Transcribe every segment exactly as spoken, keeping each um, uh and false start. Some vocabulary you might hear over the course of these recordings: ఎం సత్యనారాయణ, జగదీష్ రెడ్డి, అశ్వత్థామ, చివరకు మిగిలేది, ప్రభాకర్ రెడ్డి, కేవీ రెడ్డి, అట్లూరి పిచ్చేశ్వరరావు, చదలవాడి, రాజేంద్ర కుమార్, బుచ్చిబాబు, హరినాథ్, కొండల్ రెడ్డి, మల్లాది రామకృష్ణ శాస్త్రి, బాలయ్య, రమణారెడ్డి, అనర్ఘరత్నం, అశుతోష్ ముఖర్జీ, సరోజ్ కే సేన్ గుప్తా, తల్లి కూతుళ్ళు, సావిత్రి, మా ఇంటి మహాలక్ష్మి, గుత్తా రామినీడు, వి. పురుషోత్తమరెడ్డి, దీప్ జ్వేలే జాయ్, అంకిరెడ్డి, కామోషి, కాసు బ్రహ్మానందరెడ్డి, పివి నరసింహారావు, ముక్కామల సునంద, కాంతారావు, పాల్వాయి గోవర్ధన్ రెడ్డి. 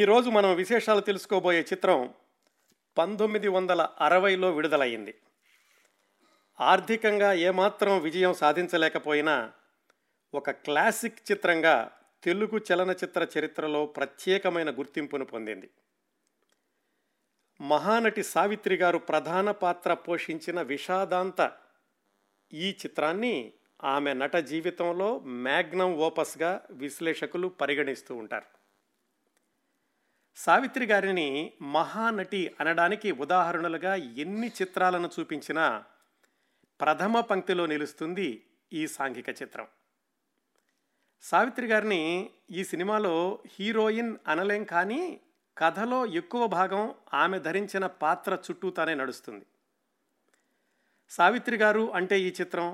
ఈరోజు మనం విశేషాలు తెలుసుకోబోయే చిత్రం పంతొమ్మిది వందల అరవైలో విడుదలయ్యింది. ఆర్థికంగా ఏమాత్రం విజయం సాధించలేకపోయినా ఒక క్లాసిక్ చిత్రంగా తెలుగు చలనచిత్ర చరిత్రలో ప్రత్యేకమైన గుర్తింపును పొందింది. మహానటి సావిత్రి గారు ప్రధాన పాత్ర పోషించిన విషాదాంత ఈ చిత్రాన్ని ఆమె నట జీవితంలో మ్యాగ్నమ్ ఓపస్గా విశ్లేషకులు పరిగణిస్తూ ఉంటారు. సావిత్రి గారిని మహానటి అనడానికి ఉదాహరణలుగా ఎన్ని చిత్రాలను చూపించినా ప్రథమ పంక్తిలో నిలుస్తుంది ఈ సాంఘిక చిత్రం. సావిత్రి గారిని ఈ సినిమాలో హీరోయిన్ అనలేం, కానీ కథలో ఎక్కువ భాగం ఆమె ధరించిన పాత్ర చుట్టూతానే నడుస్తుంది. సావిత్రి గారు అంటే ఈ చిత్రం,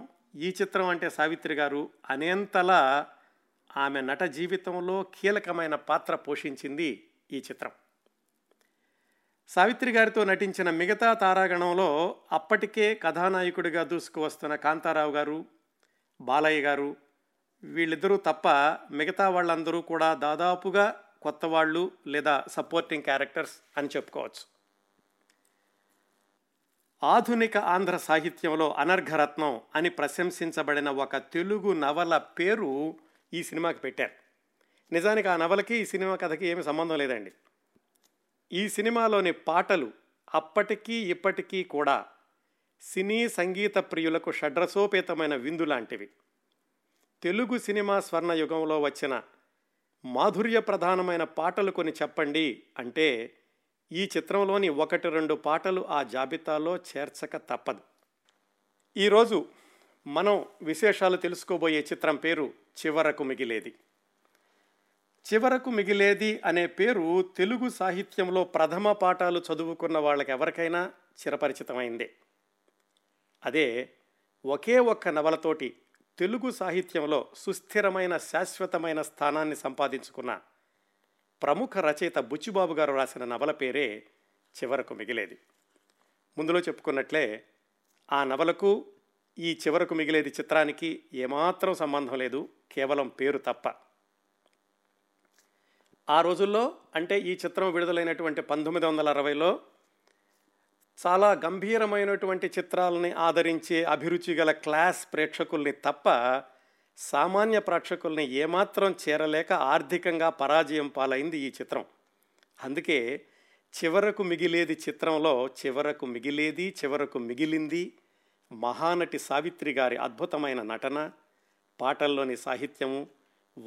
ఈ చిత్రం అంటే సావిత్రి గారు అనేంతలా ఆమె నట జీవితంలో కీలకమైన పాత్ర పోషించింది ఈ చిత్రం. సావిత్రి గారితో నటించిన మిగతా తారాగణంలో అప్పటికే కథానాయకుడిగా దూసుకువస్తున్న కాంతారావు గారు, బాలయ్య గారు, వీళ్ళిద్దరూ తప్ప మిగతా వాళ్ళందరూ కూడా దాదాపుగా కొత్త వాళ్ళు లేదా సపోర్టింగ్ క్యారెక్టర్స్ అని చెప్పుకోవచ్చు. ఆధునిక ఆంధ్ర సాహిత్యంలో అనర్ఘరత్నం అని ప్రశంసించబడిన ఒక తెలుగు నవల పేరు ఈ సినిమాకి పెట్టారు. నిజానికి ఆ నవలకి ఈ సినిమా కథకి ఏమీ సంబంధం లేదండి. ఈ సినిమాలోని పాటలు అప్పటికీ ఇప్పటికీ కూడా సినీ సంగీత ప్రియులకు షడ్రసోపేతమైన విందు లాంటివి. తెలుగు సినిమా స్వర్ణయుగంలో వచ్చిన మాధుర్య ప్రధానమైన పాటలు కొన్ని చెప్పండి అంటే ఈ చిత్రంలోని ఒకటి రెండు పాటలు ఆ జాబితాలో చేర్చక తప్పదు. ఈరోజు మనం విశేషాలు తెలుసుకోబోయే చిత్రం పేరు చివరకు మిగిలేది. చివరకు మిగిలేది అనే పేరు తెలుగు సాహిత్యంలో ప్రథమ పాఠాలు చదువుకున్న వాళ్ళకి ఎవరికైనా చిరపరిచితమైందే. అదే ఒకే ఒక్క నవలతోటి తెలుగు సాహిత్యంలో సుస్థిరమైన శాశ్వతమైన స్థానాన్ని సంపాదించుకున్న ప్రముఖ రచయిత బుచ్చిబాబు గారు రాసిన నవల పేరే చివరకు మిగిలేది. ముందులో చెప్పుకున్నట్లే ఆ నవలకు ఈ చివరకు మిగిలేది చిత్రానికి ఏమాత్రం సంబంధం లేదు, కేవలం పేరు తప్ప. ఆ రోజుల్లో అంటే ఈ చిత్రం విడుదలైనటువంటి పంతొమ్మిది వందల అరవైలో చాలా గంభీరమైనటువంటి చిత్రాలని ఆదరించే అభిరుచి గల క్లాస్ ప్రేక్షకుల్ని తప్ప సామాన్య ప్రేక్షకుల్ని ఏమాత్రం చేరలేక ఆర్థికంగా పరాజయం పాలైంది ఈ చిత్రం. అందుకే చివరకు మిగిలేది చిత్రంలో చివరకు మిగిలేది, చివరకు మిగిలింది, మహానటి సావిత్రి గారి అద్భుతమైన నటన, పాటల్లోని సాహిత్యము,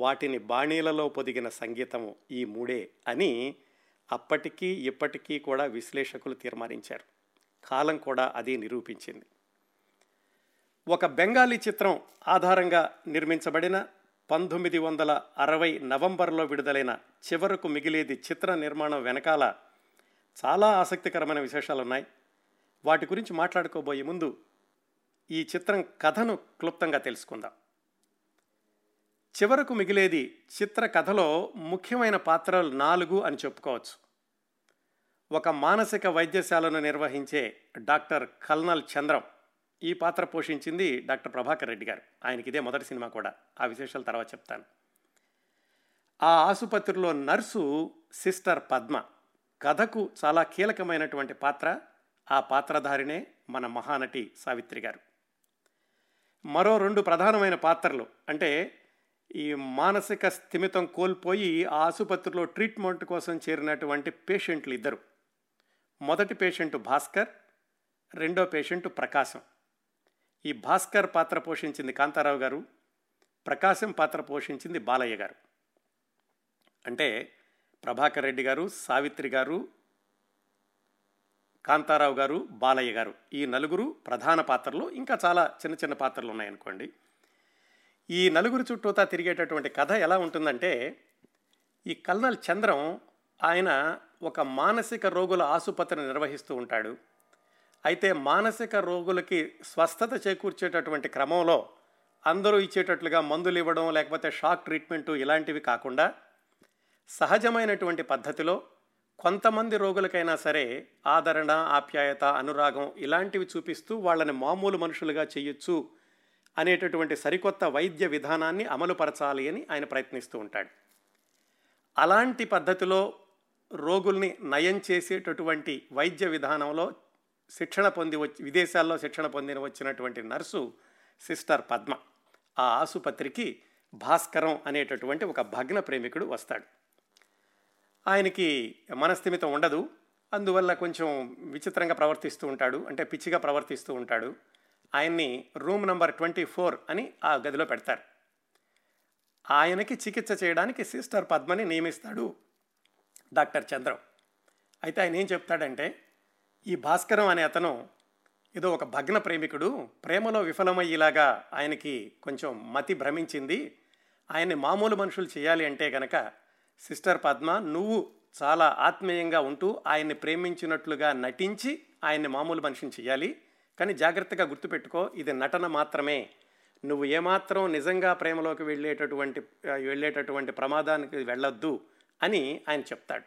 వాటిని బాణీలలో పొదిగిన సంగీతము, ఈ మూడే అని అప్పటికీ ఇప్పటికీ కూడా విశ్లేషకులు తీర్మానించారు. కాలం కూడా అదే నిరూపించింది. ఒక బెంగాలీ చిత్రం ఆధారంగా నిర్మించబడిన పంతొమ్మిది వందల అరవై నవంబర్లో విడుదలైన చివరకు మిగిలేది చిత్ర నిర్మాణం వెనకాల చాలా ఆసక్తికరమైన విశేషాలున్నాయి. వాటి గురించి మాట్లాడుకోబోయే ముందు ఈ చిత్రం కథను క్లుప్తంగా తెలుసుకుందాం. చివరకు మిగిలేది చిత్ర కథలో ముఖ్యమైన పాత్రలు నాలుగు అని చెప్పుకోవచ్చు. ఒక మానసిక వైద్యశాలను నిర్వహించే డాక్టర్ కల్నల్ చంద్రం ఈ పాత్ర పోషించింది డాక్టర్ ప్రభాకర్ రెడ్డి గారు. ఆయనకి ఇదే మొదటి సినిమా కూడా, ఆ విశేషాలు తర్వాత చెప్తాను. ఆ ఆసుపత్రిలో నర్సు సిస్టర్ పద్మ కథకు చాలా కీలకమైనటువంటి పాత్ర. ఆ పాత్రధారినే మన మహానటి సావిత్రి గారు. మరో రెండు ప్రధానమైన పాత్రలు అంటే ఈ మానసిక స్థిమితం కోల్పోయి ఆ ఆసుపత్రిలో ట్రీట్మెంట్ కోసం చేరినటువంటి పేషెంట్లు ఇద్దరు. మొదటి పేషెంట్ భాస్కర్, రెండో పేషెంట్ ప్రకాశం. ఈ భాస్కర్ పాత్ర పోషించింది కాంతారావు గారు, ప్రకాశం పాత్ర పోషించింది బాలయ్య గారు. అంటే ప్రభాకర్ రెడ్డి గారు, సావిత్రి గారు, కాంతారావు గారు, బాలయ్య గారు, ఈ నలుగురు ప్రధాన పాత్రలు. ఇంకా చాలా చిన్న చిన్న పాత్రలు ఉన్నాయనుకోండి. ఈ నలుగురు చుట్టూతా తిరిగేటటువంటి కథ ఎలా ఉంటుందంటే, ఈ కల్నల్ చంద్రం ఆయన ఒక మానసిక రోగుల ఆసుపత్రిని నిర్వహిస్తూ ఉంటాడు. అయితే మానసిక రోగులకి స్వస్థత చేకూర్చేటటువంటి క్రమంలో అందరూ ఇచ్చేటట్లుగా మందులు ఇవ్వడం, లేకపోతే షాక్ ట్రీట్మెంటు, ఇలాంటివి కాకుండా సహజమైనటువంటి పద్ధతిలో కొంతమంది రోగులకైనా సరే ఆదరణ, ఆప్యాయత, అనురాగం ఇలాంటివి చూపిస్తూ వాళ్ళని మామూలు మనుషులుగా చేయొచ్చు అనేటటువంటి సరికొత్త వైద్య విధానాన్ని అమలుపరచాలి అని ఆయన ప్రయత్నిస్తూ ఉంటాడు. అలాంటి పద్ధతిలో రోగుల్ని నయం చేసేటటువంటి వైద్య విధానంలో శిక్షణ పొంది వచ్చి విదేశాల్లో శిక్షణ పొందిన వచ్చినటువంటి నర్సు సిస్టర్ పద్మ. ఆ ఆసుపత్రికి భాస్కరం అనేటటువంటి ఒక భగ్న ప్రేమికుడు వస్తాడు. ఆయనకి మనస్థిమితం ఉండదు, అందువల్ల కొంచెం విచిత్రంగా ప్రవర్తిస్తూ ఉంటాడు, అంటే పిచ్చిగా ప్రవర్తిస్తూ ఉంటాడు. ఆయన్ని రూమ్ నెంబర్ ట్వంటీ ఫోర్ అని ఆ గదిలో పెడతారు. ఆయనకి చికిత్స చేయడానికి సిస్టర్ పద్మని నియమిస్తాడు డాక్టర్ చంద్రం. అయితే ఆయన ఏం చెప్తాడంటే, ఈ భాస్కరం అనే అతను ఏదో ఒక భగ్న ప్రేమికుడు, ప్రేమలో విఫలమయ్యేలాగా ఆయనకి కొంచెం మతి భ్రమించింది, ఆయన్ని మామూలు మనుషులు చేయాలి అంటే కనుక సిస్టర్ పద్మ నువ్వు చాలా ఆత్మీయంగా ఉంటూ ఆయన్ని ప్రేమించినట్లుగా నటించి ఆయన్ని మామూలు మనిషిని చేయాలి, కానీ జాగ్రత్తగా గుర్తుపెట్టుకో ఇది నటన మాత్రమే, నువ్వు ఏమాత్రం నిజంగా ప్రేమలోకి వెళ్ళేటటువంటి వెళ్ళేటటువంటి ప్రమాదానికి వెళ్ళొద్దు అని ఆయన చెప్తాడు.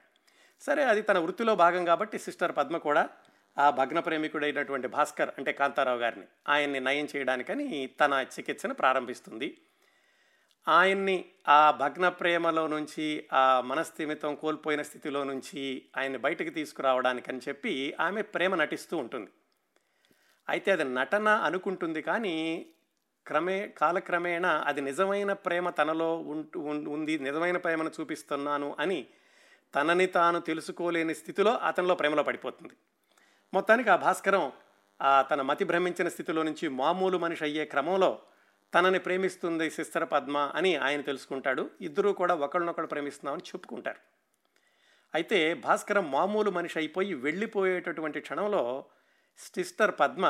సరే, అది తన వృత్తిలో భాగం కాబట్టి సిస్టర్ పద్మ కూడా ఆ భగ్న ప్రేమికుడైనటువంటి భాస్కర్ అంటే కాంతారావు గారిని ఆయన్ని నయం చేయడానికని తన చికిత్సను ప్రారంభిస్తుంది. ఆయన్ని ఆ భగ్న ప్రేమలో నుంచి, ఆ మనస్థిమితం కోల్పోయిన స్థితిలో నుంచి ఆయన్ని బయటకు తీసుకురావడానికని చెప్పి ఆమె ప్రేమ నటిస్తూ ఉంటుంది. అయితే అది నటన అనుకుంటుంది, కానీ క్రమే కాలక్రమేణా అది నిజమైన ప్రేమ తనలో ఉంటూ ఉంది, నిజమైన ప్రేమను చూపిస్తున్నాను అని తనని తాను తెలుసుకోలేని స్థితిలో అతనిలో ప్రేమలో పడిపోతుంది. మొత్తానికి ఆ భాస్కరం తన మతి భ్రమించిన స్థితిలో నుంచి మామూలు మనిషి అయ్యే క్రమంలో తనని ప్రేమిస్తుంది సిస్టర్ పద్మ అని ఆయన తెలుసుకుంటాడు. ఇద్దరూ కూడా ఒకళ్ళనొకడు ప్రేమిస్తున్నామని చెప్పుకుంటారు. అయితే భాస్కరం మామూలు మనిషి అయిపోయి వెళ్ళిపోయేటటువంటి క్షణంలో సిస్టర్ పద్మ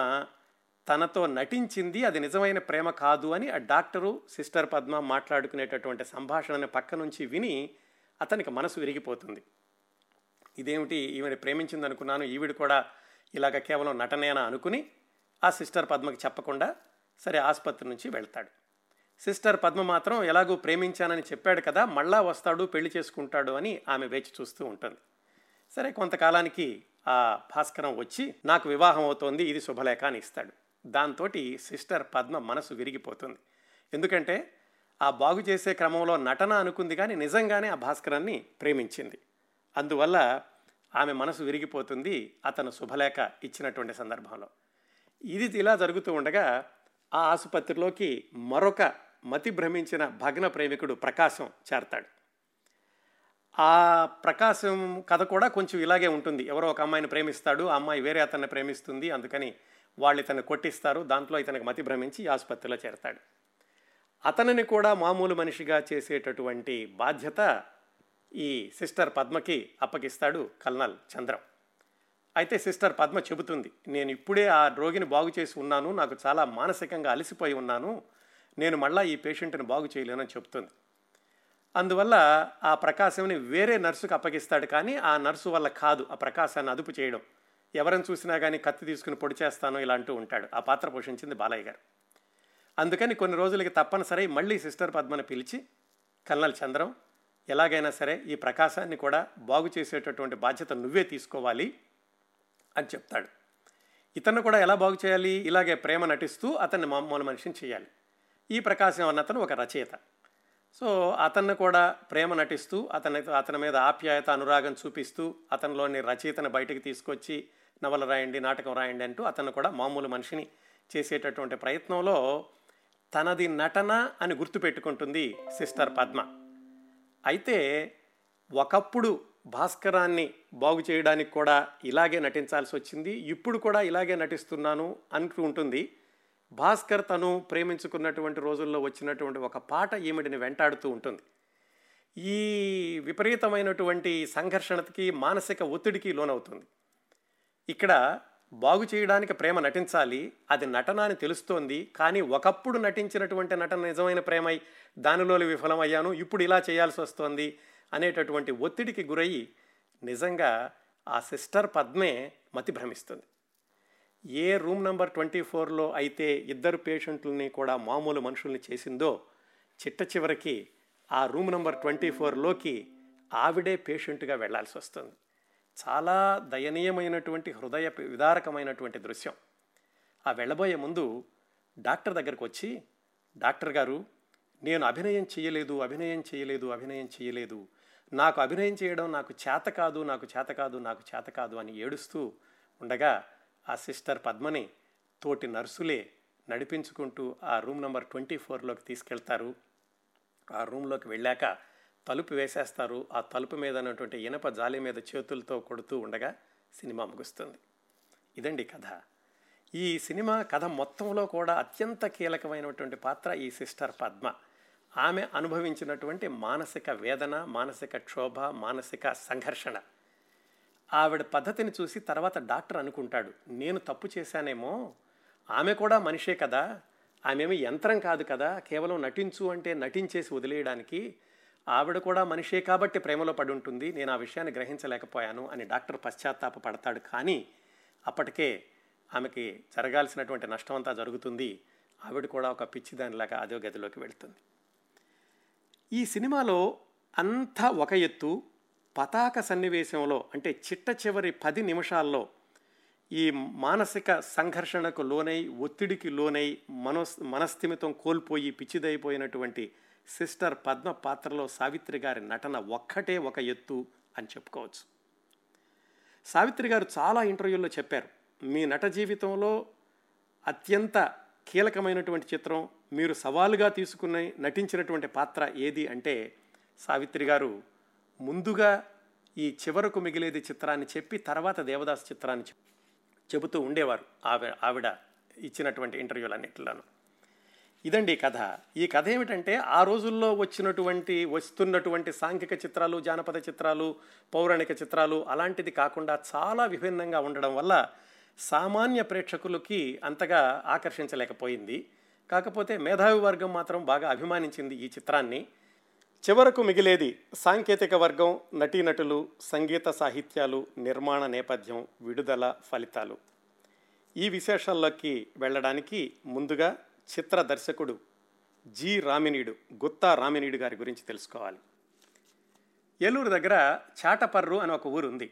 తనతో నటించింది, అది నిజమైన ప్రేమ కాదు అని ఆ డాక్టరు సిస్టర్ పద్మ మాట్లాడుకునేటటువంటి సంభాషణని పక్క నుంచి విని అతనికి మనసు విరిగిపోతుంది. ఇదేమిటి, ఈమెను ప్రేమించిందనుకున్నాను, ఈవిడ కూడా ఇలాగ కేవలం నటనేనా అనుకుని ఆ సిస్టర్ పద్మకి చెప్పకుండా సరే ఆసుపత్రి నుంచి వెళ్తాడు. సిస్టర్ పద్మ మాత్రం ఎలాగూ ప్రేమించానని చెప్పాడు కదా, మళ్ళా వస్తాడు, పెళ్లి చేసుకుంటాడు అని ఆమె వేచి చూస్తూ ఉంటుంది. సరే, కొంతకాలానికి ఆ భాస్కరం వచ్చి నాకు వివాహం అవుతోంది, ఇది శుభలేఖ అని ఇస్తాడు. దాంతో సిస్టర్ పద్మ మనసు విరిగిపోతుంది. ఎందుకంటే ఆ బాగు చేసే క్రమంలో నటన అనుకుంది, కానీ నిజంగానే ఆ భాస్కరాన్ని ప్రేమించింది. అందువల్ల ఆమె మనసు విరిగిపోతుంది అతను శుభలేఖ ఇచ్చినటువంటి సందర్భంలో. ఇది ఇలా జరుగుతూ ఉండగా ఆ ఆసుపత్రిలోకి మరొక మతి భ్రమించిన భగ్న ప్రేమికుడు ప్రకాశం చేరతాడు. ఆ ప్రకాశం కథ కూడా కొంచెం ఇలాగే ఉంటుంది. ఎవరో ఒక అమ్మాయిని ప్రేమిస్తాడు, ఆ అమ్మాయి వేరే అతన్ని ప్రేమిస్తుంది, అందుకని వాళ్ళు ఇతను కొట్టిస్తారు. దాంట్లో ఇతనికి మతి భ్రమించి ఆసుపత్రిలో చేరతాడు. అతనిని కూడా మామూలు మనిషిగా చేసేటటువంటి బాధ్యత ఈ సిస్టర్ పద్మకి అప్పగిస్తాడు కల్నల్ చంద్రం. అయితే సిస్టర్ పద్మ చెబుతుంది, నేను ఇప్పుడే ఆ రోగిని బాగు చేసి ఉన్నాను, నాకు చాలా మానసికంగా అలసిపోయి ఉన్నాను, నేను మళ్ళీ ఈ పేషెంట్ని బాగు చేయలేనని చెప్తుంది. అందువల్ల ఆ ప్రకాశంని వేరే నర్సుకు అప్పగిస్తాడు, కానీ ఆ నర్సు వల్ల కాదు ఆ ప్రకాశాన్ని అదుపు చేయడం. ఎవరిని చూసినా కానీ కత్తి తీసుకుని పొడి చేస్తాను ఇలాంటూ ఉంటాడు. ఆ పాత్ర పోషించింది బాలయ్య గారు. అందుకని కొన్ని రోజులకి తప్పనిసరి మళ్ళీ సిస్టర్ పద్మను పిలిచి కల్నల్ చంద్రం ఎలాగైనా సరే ఈ ప్రకాశాన్ని కూడా బాగు చేసేటటువంటి బాధ్యత నువ్వే తీసుకోవాలి అని చెప్తాడు. ఇతను కూడా ఎలా బాగు చేయాలి, ఇలాగే ప్రేమ నటిస్తూ అతన్ని మామూలు మనిషిని చేయాలి. ఈ ప్రకాశం అన్న అతను ఒక రచయిత. సో అతన్ని కూడా ప్రేమ నటిస్తూ అతని అతని మీద ఆప్యాయత అనురాగం చూపిస్తూ అతనిలోని రచయితను బయటకు తీసుకొచ్చి నవల రాయండి, నాటకం రాయండి అంటూ అతను కూడా మామూలు మనిషిని చేసేటటువంటి ప్రయత్నంలో తనది నటన అని గుర్తుపెట్టుకుంటుంది సిస్టర్ పద్మ. అయితే ఒకప్పుడు భాస్కరాన్ని బాగు చేయడానికి కూడా ఇలాగే నటించాల్సి వచ్చింది, ఇప్పుడు కూడా ఇలాగే నటిస్తున్నాను అంటూ ఉంటుంది. భాస్కర్ తను ప్రేమించుకున్నటువంటి రోజుల్లో వచ్చినటువంటి ఒక పాట ఈమెడిని వెంటాడుతూ ఉంటుంది. ఈ విపరీతమైనటువంటి సంఘర్షణకి మానసిక ఒత్తిడికి లోనవుతుంది. ఇక్కడ బాగు చేయడానికి ప్రేమ నటించాలి, అది నటన అని తెలుస్తోంది, కానీ ఒకప్పుడు నటించినటువంటి నటన నిజమైన ప్రేమై దానిలో విఫలమయ్యాను, ఇప్పుడు ఇలా చేయాల్సి వస్తోంది అనేటటువంటి ఒత్తిడికి గురయ్యి నిజంగా ఆ సిస్టర్ పద్మే మతి భ్రమిస్తుంది. ఏ రూమ్ నెంబర్ ట్వంటీ ఫోర్లో అయితే ఇద్దరు పేషెంట్లని కూడా మామూలు మనుషుల్ని చేసిందో, చిట్ట చివరికి ఆ రూమ్ నెంబర్ ట్వంటీ ఫోర్లోకి ఆవిడే పేషెంట్గా వెళ్లాల్సి వస్తుంది. చాలా దయనీయమైనటువంటి హృదయ విదారకమైనటువంటి దృశ్యం. ఆ వెళ్ళబోయే ముందు డాక్టర్ దగ్గరకు వచ్చి, డాక్టర్ గారు నేను అభినయం చేయలేదు అభినయం చేయలేదు అభినయం చేయలేదు నాకు అభినయం చేయడం నాకు చేత కాదు నాకు చేత కాదు నాకు చేత కాదు అని ఏడుస్తూ ఉండగా ఆ సిస్టర్ పద్మని తోటి నర్సులే నడిపించుకుంటూ ఆ రూమ్ నెంబర్ ట్వంటీ ఫోర్లోకి తీసుకెళ్తారు. ఆ రూమ్లోకి వెళ్ళాక తలుపు వేసేస్తారు. ఆ తలుపు మీద ఉన్నటువంటి ఇనప జాలి మీద చేతులతో కొడుతూ ఉండగా సినిమా ముగుస్తుంది. ఇదండి కథ. ఈ సినిమా కథ మొత్తంలో కూడా అత్యంత కీలకమైనటువంటి పాత్ర ఈ సిస్టర్ పద్మ. ఆమె అనుభవించినటువంటి మానసిక వేదన, మానసిక క్షోభ, మానసిక సంఘర్షణ, ఆవిడ పద్ధతిని చూసి తర్వాత డాక్టర్ అనుకుంటాడు, నేను తప్పు చేశానేమో, ఆమె కూడా మనిషే కదా, ఆమెమి యంత్రం కాదు కదా, కేవలం నటించు అంటే నటించేసి వదిలేయడానికి, ఆవిడ కూడా మనిషే కాబట్టి ప్రేమలో పడి ఉంటుంది, నేను ఆ విషయాన్ని గ్రహించలేకపోయాను అని డాక్టర్ పశ్చాత్తాప పడతాడు. కానీ అప్పటికే ఆమెకి జరగాల్సినటువంటి నష్టం అంతా జరుగుతుంది. ఆవిడ కూడా ఒక పిచ్చిదానిలాగా అదే గదిలోకి వెళుతుంది. ఈ సినిమాలో అంతా ఒక ఎత్తు, పతాక సన్నివేశంలో అంటే చిట్ట చివరి పది నిమిషాల్లో ఈ మానసిక సంఘర్షణకు లోనై, ఒత్తిడికి లోనై, మనో మనస్థిమితం కోల్పోయి పిచ్చిదైపోయినటువంటి సిస్టర్ పద్మ పాత్రలో సావిత్రి గారి నటన ఒక్కటే ఒక ఎత్తు అని చెప్పుకోవచ్చు. సావిత్రి గారు చాలా ఇంటర్వ్యూల్లో చెప్పారు, మీ నట జీవితంలో అత్యంత కీలకమైనటువంటి చిత్రం, మీరు సవాలుగా తీసుకుని నటించినటువంటి పాత్ర ఏది అంటే, సావిత్రి గారు ముందుగా ఈ చివరకు మిగిలేది చిత్రాన్ని చెప్పి తర్వాత దేవదాసు చిత్రాన్ని చెబుతూ ఉండేవారు ఆవి ఆవిడ ఇచ్చినటువంటి ఇంటర్వ్యూలన్నింటిలోనూ. ఇదండి కథ. ఈ కథ ఏమిటంటే, ఆ రోజుల్లో వచ్చినటువంటి వస్తున్నటువంటి సాంఘిక చిత్రాలు, జానపద చిత్రాలు, పౌరాణిక చిత్రాలు అలాంటిది కాకుండా చాలా విభిన్నంగా ఉండడం వల్ల సామాన్య ప్రేక్షకులకి అంతగా ఆకర్షించలేకపోయింది. కాకపోతే మేధావి వర్గం మాత్రం బాగా అభిమానించింది ఈ చిత్రాన్ని. చివరకు మిగిలేది సాంకేతిక వర్గం, నటీనటులు, సంగీత సాహిత్యాలు, నిర్మాణ నేపథ్యం, విడుదల ఫలితాలు, ఈ విశేషాల్లోకి వెళ్ళడానికి ముందుగా చిత్ర దర్శకుడు జి రామినీడు, గుత్తా రామినీడు గారి గురించి తెలుసుకోవాలి. ఏలూరు దగ్గర చాటపర్రు అని ఒక ఊరు ఉంది.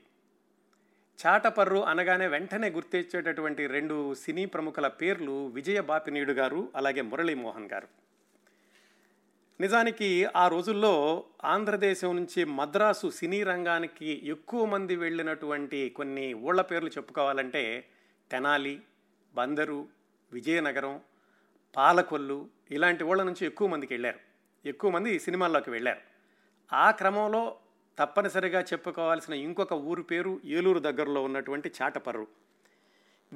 చాటపర్రు అనగానే వెంటనే గుర్తించేటటువంటి రెండు సినీ ప్రముఖుల పేర్లు విజయ బాపినీడు గారు, అలాగే మురళీమోహన్ గారు. నిజానికి ఆ రోజుల్లో ఆంధ్రదేశం నుంచి మద్రాసు సినీ రంగానికి ఎక్కువ మంది వెళ్ళినటువంటి కొన్ని ఊళ్ళ పేర్లు చెప్పుకోవాలంటే తెనాలి, బందరు, విజయనగరం, పాలకొల్లు ఇలాంటి ఊళ్ళ నుంచి ఎక్కువ మందికి వెళ్ళారు, ఎక్కువ మంది సినిమాల్లోకి వెళ్ళారు. ఆ క్రమంలో తప్పనిసరిగా చెప్పుకోవాల్సిన ఇంకొక ఊరు పేరు ఏలూరు దగ్గరలో ఉన్నటువంటి చాటపర్రు.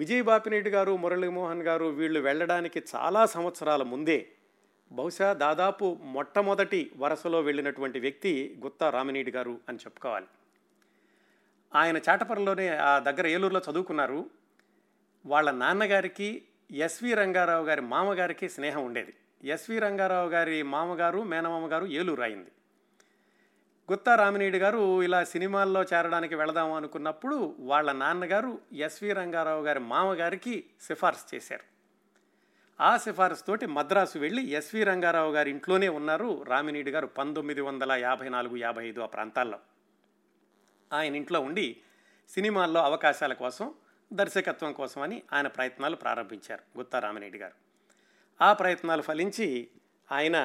విజయ బాపినీడు గారు, మురళీమోహన్ గారు వీళ్ళు వెళ్ళడానికి చాలా సంవత్సరాల ముందే, బహుశా దాదాపు మొట్టమొదటి వరుసలో వెళ్ళినటువంటి వ్యక్తి గుత్తా రామినీడు గారు అని చెప్పుకోవాలి. ఆయన చాటపర్రులోనే ఆ దగ్గర ఏలూరులో చదువుకున్నారు. వాళ్ళ నాన్నగారికి ఎస్వీ రంగారావు గారి మామగారికి స్నేహం ఉండేది. ఎస్వీ రంగారావు గారి మామగారు, మేనమామ గారు ఏలూరు అయింది. గుత్తా రామినీడు గారు ఇలా సినిమాల్లో చేరడానికి వెళదాము అనుకున్నప్పుడు వాళ్ళ నాన్నగారు ఎస్వీ రంగారావు గారి మామగారికి సిఫార్సు చేశారు. ఆ సిఫార్సు తోటి మద్రాసు వెళ్ళి ఎస్వీ రంగారావు గారి ఇంట్లోనే ఉన్నారు రామినీడు గారు పంతొమ్మిది వందల యాభై నాలుగు యాభై ఐదు ఆ ప్రాంతాల్లో. ఆయన ఇంట్లో ఉండి సినిమాల్లో అవకాశాల కోసం, దర్శకత్వం కోసం అని ఆయన ప్రయత్నాలు ప్రారంభించారు గుత్తా రామినీడు గారు. ఆ ప్రయత్నాలు ఫలించి ఆయన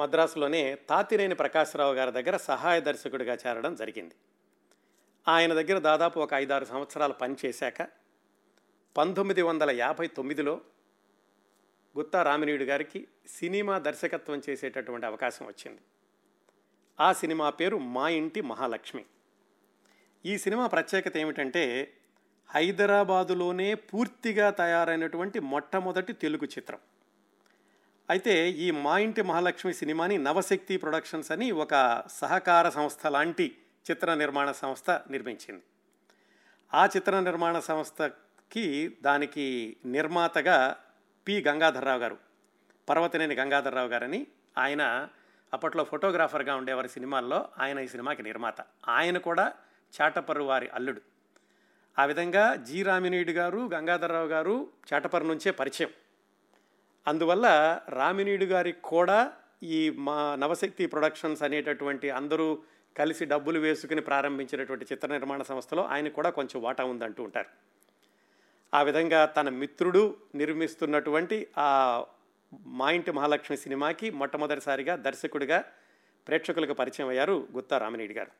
మద్రాసులోనే తాతినేని ప్రకాశ్రావు గారి దగ్గర సహాయ దర్శకుడిగా చేరడం జరిగింది. ఆయన దగ్గర దాదాపు ఒక ఐదారు సంవత్సరాలు పనిచేశాక పంతొమ్మిది వందల యాభై తొమ్మిదిలో గుత్తా రామినీడు గారికి సినిమా దర్శకత్వం చేసేటటువంటి అవకాశం వచ్చింది. ఆ సినిమా పేరు మా ఇంటి మహాలక్ష్మి. ఈ సినిమా ప్రత్యేకత ఏమిటంటే, హైదరాబాదులోనే పూర్తిగా తయారైనటువంటి మొట్టమొదటి తెలుగు చిత్రం. అయితే ఈ మా ఇంటి మహాలక్ష్మి సినిమాని నవశక్తి ప్రొడక్షన్స్ అని ఒక సహకార సంస్థ లాంటి చిత్ర నిర్మాణ సంస్థ నిర్మించింది. ఆ చిత్ర నిర్మాణ సంస్థకి దానికి నిర్మాతగా పి గంగాధర్రావు గారు, పర్వతనేని గంగాధర్రావు గారని ఆయన అప్పట్లో ఫోటోగ్రాఫర్గా ఉండేవారి సినిమాల్లో ఆయన ఈ సినిమాకి నిర్మాత. ఆయన కూడా చాటపర్రు వారి అల్లుడు. ఆ విధంగా జి రామినీడు గారు, గంగాధర్రావు గారు చాటపర్రు నుంచే పరిచయం. అందువల్ల రామినీడు గారికి కూడా ఈ మా నవశక్తి ప్రొడక్షన్స్ అనేటటువంటి అందరూ కలిసి డబ్బులు వేసుకుని ప్రారంభించినటువంటి చిత్ర నిర్మాణ సంస్థలో ఆయన కూడా కొంచెం వాటా ఉందంటూ ఉంటారు. ఆ విధంగా తన మిత్రుడు నిర్మిస్తున్నటువంటి ఆ మా ఇంటి మహాలక్ష్మి సినిమాకి మొట్టమొదటిసారిగా దర్శకుడిగా ప్రేక్షకులకు పరిచయం అయ్యారు గుత్తా రామినీడు గారు.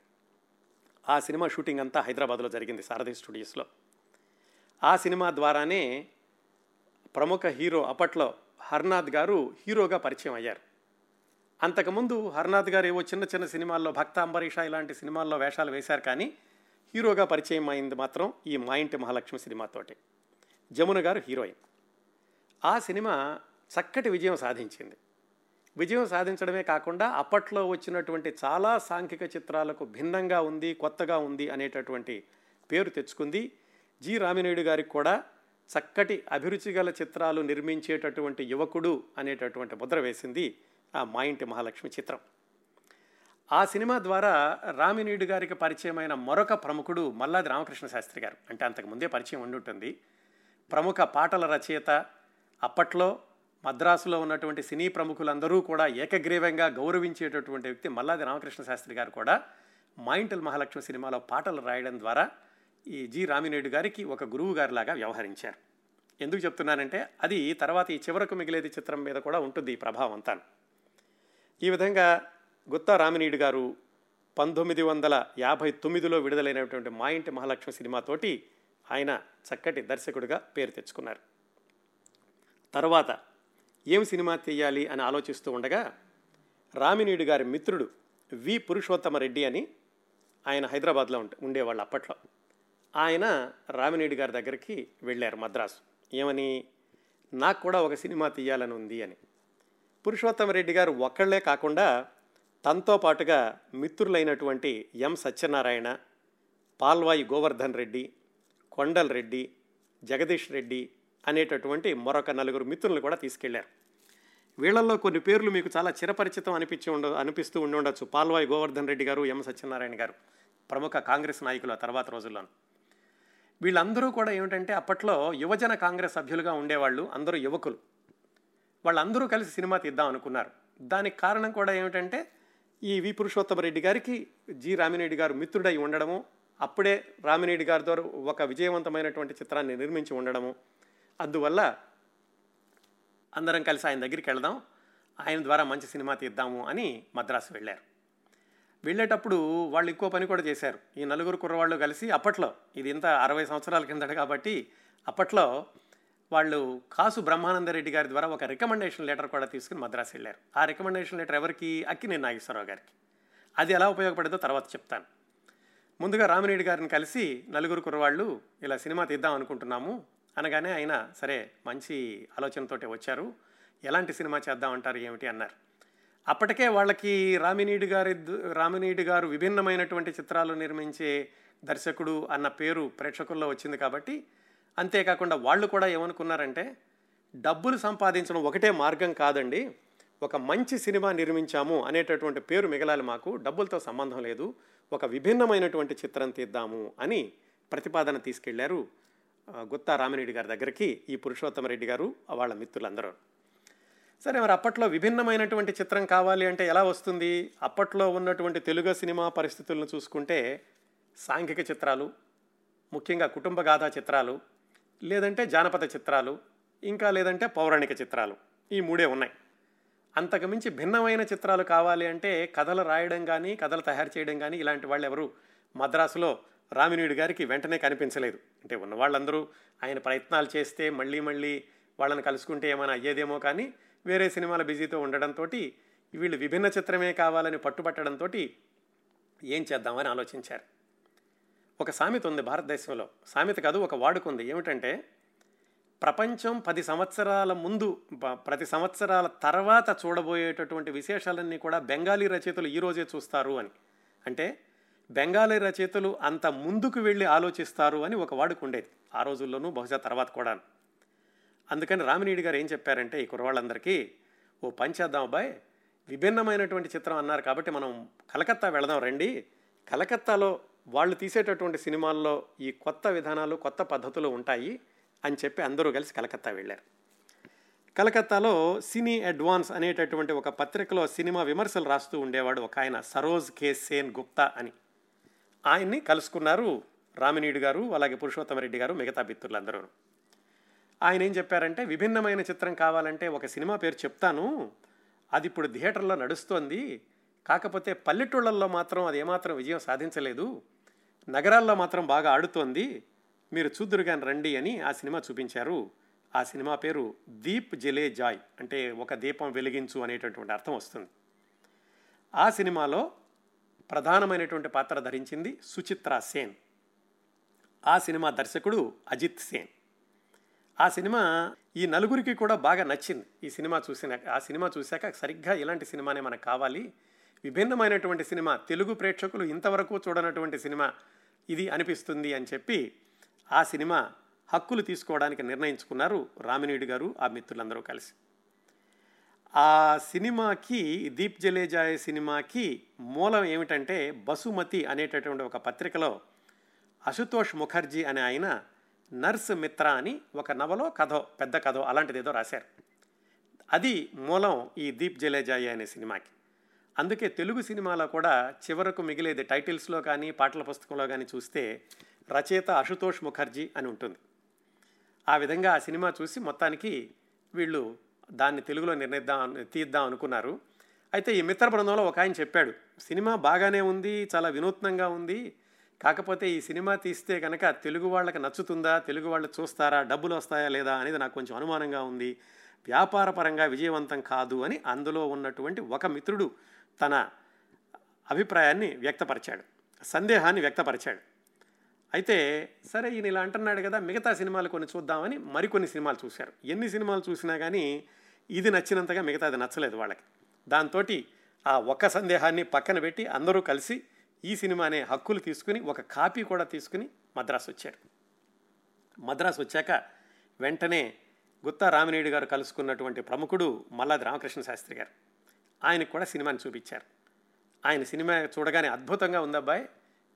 ఆ సినిమా షూటింగ్ అంతా హైదరాబాద్లో జరిగింది, సారథి స్టూడియోస్లో. ఆ సినిమా ద్వారానే ప్రముఖ హీరో అప్పట్లో హరినాథ్ గారు హీరోగా పరిచయం అయ్యారు. అంతకుముందు హరినాథ్ గారు ఏవో చిన్న చిన్న సినిమాల్లో, భక్త అంబరీష ఇలాంటి సినిమాల్లో వేషాలు వేశారు. కానీ హీరోగా పరిచయం అయింది మాత్రం ఈ మా ఇంటి మహాలక్ష్మి సినిమాతోటి. జమున గారు హీరోయిన్. ఆ సినిమా చక్కటి విజయం సాధించింది. విజయం సాధించడమే కాకుండా అప్పట్లో వచ్చినటువంటి చాలా సాంఘిక చిత్రాలకు భిన్నంగా ఉంది, కొత్తగా ఉంది అనేటటువంటి పేరు తెచ్చుకుంది. జి రామినేడు గారికి కూడా చక్కటి అభిరుచి గల చిత్రాలు నిర్మించేటటువంటి యువకుడు అనేటటువంటి ముద్ర వేసింది ఆ మా ఇంటి మహాలక్ష్మి చిత్రం. ఆ సినిమా ద్వారా రామినేడు గారికి పరిచయమైన మరొక ప్రముఖుడు మల్లాది రామకృష్ణ శాస్త్రి గారు. అంటే అంతకుముందే పరిచయం ఉండుంటుంది. ప్రముఖ పాటల రచయిత. అప్పట్లో మద్రాసులో ఉన్నటువంటి సినీ ప్రముఖులందరూ కూడా ఏకగ్రీవంగా గౌరవించేటటువంటి వ్యక్తి మల్లాది రామకృష్ణ శాస్త్రి గారు కూడా మా ఇంటి మహాలక్ష్మి సినిమాలో పాటలు రాయడం ద్వారా ఈ జి రామినేడు గారికి ఒక గురువు గారిలాగా వ్యవహరించారు. ఎందుకు చెప్తున్నానంటే అది తర్వాత ఈ చివరకు మిగిలేది చిత్రం మీద కూడా ఉంటుంది ఈ ప్రభావం అంతాను. ఈ విధంగా గుత్తా రామినేడు గారు పంతొమ్మిది వందల యాభై తొమ్మిదిలో విడుదలైనటువంటి మా ఇంటి మహాలక్ష్మి సినిమాతోటి ఆయన చక్కటి దర్శకుడిగా పేరు తెచ్చుకున్నారు. తర్వాత ఏం సినిమా తీయాలి అని ఆలోచిస్తూ ఉండగా రామినేడు గారి మిత్రుడు వి. పురుషోత్తమరెడ్డి అని ఆయన హైదరాబాద్లో ఉంట ఉండేవాళ్ళు అప్పట్లో. ఆయన రామినేడు గారి దగ్గరికి వెళ్ళారు మద్రాసు. ఏమని, నాకు కూడా ఒక సినిమా తీయాలని ఉంది అని. పురుషోత్తమరెడ్డి గారు ఒక్కళ్ళే కాకుండా తనతో పాటుగా మిత్రులైనటువంటి ఎం సత్యనారాయణ, పాల్వాయి గోవర్ధన్ రెడ్డి, కొండల్ రెడ్డి, జగదీష్ రెడ్డి అనేటటువంటి మరొక నలుగురు మిత్రులను కూడా తీసుకెళ్లారు. వీళ్ళల్లో కొన్ని పేర్లు మీకు చాలా చిరపరిచితం అనిపించి ఉండ అనిపిస్తూ ఉండి ఉండొచ్చు. పాల్వాయి గోవర్ధన్ రెడ్డి గారు, ఎం సత్యనారాయణ గారు ప్రముఖ కాంగ్రెస్ నాయకులు ఆ తర్వాత రోజుల్లోనూ. వీళ్ళందరూ కూడా ఏమిటంటే అప్పట్లో యువజన కాంగ్రెస్ సభ్యులుగా ఉండేవాళ్ళు, అందరూ యువకులు. వాళ్ళందరూ కలిసి సినిమా తీద్దాం అనుకున్నారు. దానికి కారణం కూడా ఏమిటంటే ఈ వి. పురుషోత్తమరెడ్డి గారికి జి రామినేడు గారు మిత్రుడై ఉండడము, అప్పుడే రామినేడు గారి ద్వారా ఒక విజయవంతమైనటువంటి చిత్రాన్ని నిర్మించి ఉండడము. అందువల్ల అందరం కలిసి ఆయన దగ్గరికి వెళదాం, ఆయన ద్వారా మంచి సినిమా తీద్దాము అని మద్రాసు వెళ్ళారు. వెళ్ళేటప్పుడు వాళ్ళు ఇంకో పని కూడా చేశారు. ఈ నలుగురు కుర్రవాళ్ళు కలిసి అప్పట్లో, ఇది ఇంత అరవై సంవత్సరాల కిందట కాబట్టి అప్పట్లో, వాళ్ళు కాసు బ్రహ్మానందరెడ్డి గారి ద్వారా ఒక రికమెండేషన్ లెటర్ కూడా తీసుకుని మద్రాసు వెళ్ళారు. ఆ రికమెండేషన్ లెటర్ ఎవరికి? అక్కినేని నాగేశ్వరరావు గారికి. అది ఎలా ఉపయోగపడేదో తర్వాత చెప్తాను. ముందుగా రామినేడు గారిని కలిసి నలుగురు కుర్రవాళ్ళు ఇలా సినిమా తీద్దాం అనుకుంటున్నాము అనగానే ఆయన సరే మంచి ఆలోచనతోటే వచ్చారు. ఎలాంటి సినిమా చేద్దామంటారు ఏమిటి అన్నారు. అప్పటికే వాళ్ళకి రామినేడు గారి రామినేడు గారు విభిన్నమైనటువంటి చిత్రాలు నిర్మించే దర్శకుడు అన్న పేరు ప్రేక్షకుల్లో వచ్చింది కాబట్టి, అంతేకాకుండా వాళ్ళు కూడా ఏమనుకున్నారంటే డబ్బులు సంపాదించడం ఒకటే మార్గం కాదండి, ఒక మంచి సినిమా నిర్మించాము అనేటటువంటి పేరు మిగలాలి మాకు, డబ్బులతో సంబంధం లేదు, ఒక విభిన్నమైనటువంటి చిత్రం తీద్దాము అని ప్రతిపాదన తీసుకెళ్లారు గుత్తా రామినేడు గారి దగ్గరికి ఈ పురుషోత్తమరెడ్డి గారు వాళ్ళ మిత్రులందరూ. సరే, మరి అప్పట్లో విభిన్నమైనటువంటి చిత్రం కావాలి అంటే ఎలా వస్తుంది? అప్పట్లో ఉన్నటువంటి తెలుగు సినిమా పరిస్థితులను చూసుకుంటే సాంఘిక చిత్రాలు, ముఖ్యంగా కుటుంబ గాథా చిత్రాలు, లేదంటే జానపద చిత్రాలు, ఇంకా లేదంటే పౌరాణిక చిత్రాలు, ఈ మూడే ఉన్నాయి. అంతకుమించి భిన్నమైన చిత్రాలు కావాలి అంటే కథలు రాయడం కానీ కథలు తయారు చేయడం కానీ ఇలాంటి వాళ్ళు ఎవరు మద్రాసులో రామినేడు గారికి వెంటనే కనిపించలేదు. అంటే ఉన్న వాళ్ళందరూ ఆయన ప్రయత్నాలు చేస్తే మళ్ళీ మళ్ళీ వాళ్ళని కలుసుకుంటే ఏమైనా అయ్యేదేమో కానీ వేరే సినిమాల బిజీతో ఉండడంతో వీళ్ళు విభిన్న చిత్రమే కావాలని పట్టుబట్టడంతో ఏం చేద్దామని ఆలోచించారు. ఒక సామెత ఉంది భారతదేశంలో, సామెత కాదు ఒక వాడుక ఉంది. ఏమిటంటే ప్రపంచం పది సంవత్సరాల ముందు ప్రతి సంవత్సరాల తర్వాత చూడబోయేటటువంటి విశేషాలన్నీ కూడా బెంగాలీ రచయితలు ఈరోజే చూస్తారు అని. అంటే బెంగాలీ రచయితలు అంత ముందుకు వెళ్ళి ఆలోచిస్తారు అని ఒక వాడుక ఉండేది ఆ రోజుల్లోనూ, బహుశా తర్వాత కూడా. అందుకని రామినేడు గారు ఏం చెప్పారంటే ఈ కుర్రవాళ్ళందరికీ, ఓ పంచేద్దాం అబ్బాయి, విభిన్నమైనటువంటి చిత్రం అన్నారు కాబట్టి మనం కలకత్తా వెళదాం రండి, కలకత్తాలో వాళ్ళు తీసేటటువంటి సినిమాల్లో ఈ కొత్త విధానాలు కొత్త పద్ధతులు ఉంటాయి అని చెప్పి అందరూ కలిసి కలకత్తా వెళ్ళారు. కలకత్తాలో సినీ అడ్వాన్స్ అనేటటువంటి ఒక పత్రికలో సినిమా విమర్శలు రాస్తూ ఉండేవాడు ఒక ఆయన సరోజ్ కే సేన్ గుప్తా అని. ఆయన్ని కలుసుకున్నారు రామినేడు గారు, అలాగే పురుషోత్తమరెడ్డి గారు, మిగతా మిత్రులందరూ. ఆయన ఏం చెప్పారంటే విభిన్నమైన చిత్రం కావాలంటే ఒక సినిమా పేరు చెప్తాను, అది ఇప్పుడు థియేటర్లో నడుస్తోంది, కాకపోతే పల్లెటూళ్ళల్లో మాత్రం అది ఏమాత్రం విజయం సాధించలేదు, నగరాల్లో మాత్రం బాగా ఆడుతోంది, మీరు చూద్దురుగాని రండి అని ఆ సినిమా చూపించారు. ఆ సినిమా పేరు దీప్ జ్వేలే జాయ్, అంటే ఒక దీపం వెలిగించు అనేటటువంటి అర్థం వస్తుంది. ఆ సినిమాలో ప్రధానమైనటువంటి పాత్ర ధరించింది సుచిత్రా సేన్. ఆ సినిమా దర్శకుడు అజిత్ సేన్. ఆ సినిమా ఈ నలుగురికి కూడా బాగా నచ్చింది. ఈ సినిమా చూసిన ఆ సినిమా చూశాక సరిగ్గా ఇలాంటి సినిమానే మనకు కావాలి, విభిన్నమైనటువంటి సినిమా, తెలుగు ప్రేక్షకులు ఇంతవరకు చూడనటువంటి సినిమా ఇది అనిపిస్తుంది అని చెప్పి ఆ సినిమా హక్కులు తీసుకోవడానికి నిర్ణయించుకున్నారు రామినీడు గారు ఆ మిత్రులందరూ కలిసి. ఆ సినిమాకి, దీప్ జ్వేలే జాయ్ సినిమాకి మూలం ఏమిటంటే బసుమతి అనేటటువంటి ఒక పత్రికలో అశుతోష్ ముఖర్జీ అనే ఆయన నర్స్ మిత్ర అని ఒక నవలో కథో పెద్ద కథో అలాంటిదేదో రాశారు. అది మూలం ఈ దీప్ జ్వేలే జాయ్ అనే సినిమాకి. అందుకే తెలుగు సినిమాలో కూడా చివరకు మిగిలేది టైటిల్స్లో కానీ పాటల పుస్తకంలో కానీ చూస్తే రచయిత అశుతోష్ ముఖర్జీ అని ఉంటుంది. ఆ విధంగా ఆ సినిమా చూసి మొత్తానికి వీళ్ళు దాన్ని తెలుగులో నిర్ణయిద్దాం తీద్దాం అనుకున్నారు. అయితే ఈ మిత్ర బృందంలో ఒక ఆయన చెప్పాడు, సినిమా బాగానే ఉంది, చాలా వినూత్నంగా ఉంది, కాకపోతే ఈ సినిమా తీస్తే కనుక తెలుగు వాళ్ళకి నచ్చుతుందా, తెలుగు వాళ్ళు చూస్తారా, డబ్బులు వస్తాయా లేదా అనేది నాకు కొంచెం అనుమానంగా ఉంది, వ్యాపారపరంగా విజయవంతం కాదు అని అందులో ఉన్నటువంటి ఒక మిత్రుడు తన అభిప్రాయాన్ని వ్యక్తపరిచాడు, సందేహాన్ని వ్యక్తపరిచాడు. అయితే సరే ఈయన ఇలా అంటున్నాడు కదా, మిగతా సినిమాలు కొన్ని చూద్దామని మరికొన్ని సినిమాలు చూశారు. ఎన్ని సినిమాలు చూసినా కానీ ఇది నచ్చినంతగా మిగతాది నచ్చలేదు వాళ్ళకి. దాంతో ఆ ఒక్క సందేహాన్ని పక్కన పెట్టి అందరూ కలిసి ఈ సినిమానే హక్కులు తీసుకుని ఒక కాపీ కూడా తీసుకుని మద్రాసు వచ్చారు. మద్రాసు వచ్చాక వెంటనే గుత్తా రామినీడు గారు కలుసుకున్నటువంటి ప్రముఖుడు మల్లాది రామకృష్ణ శాస్త్రి గారు, ఆయనకు కూడా సినిమాని చూపించారు. ఆయన సినిమా చూడగానే అద్భుతంగా ఉంది అబ్బాయి,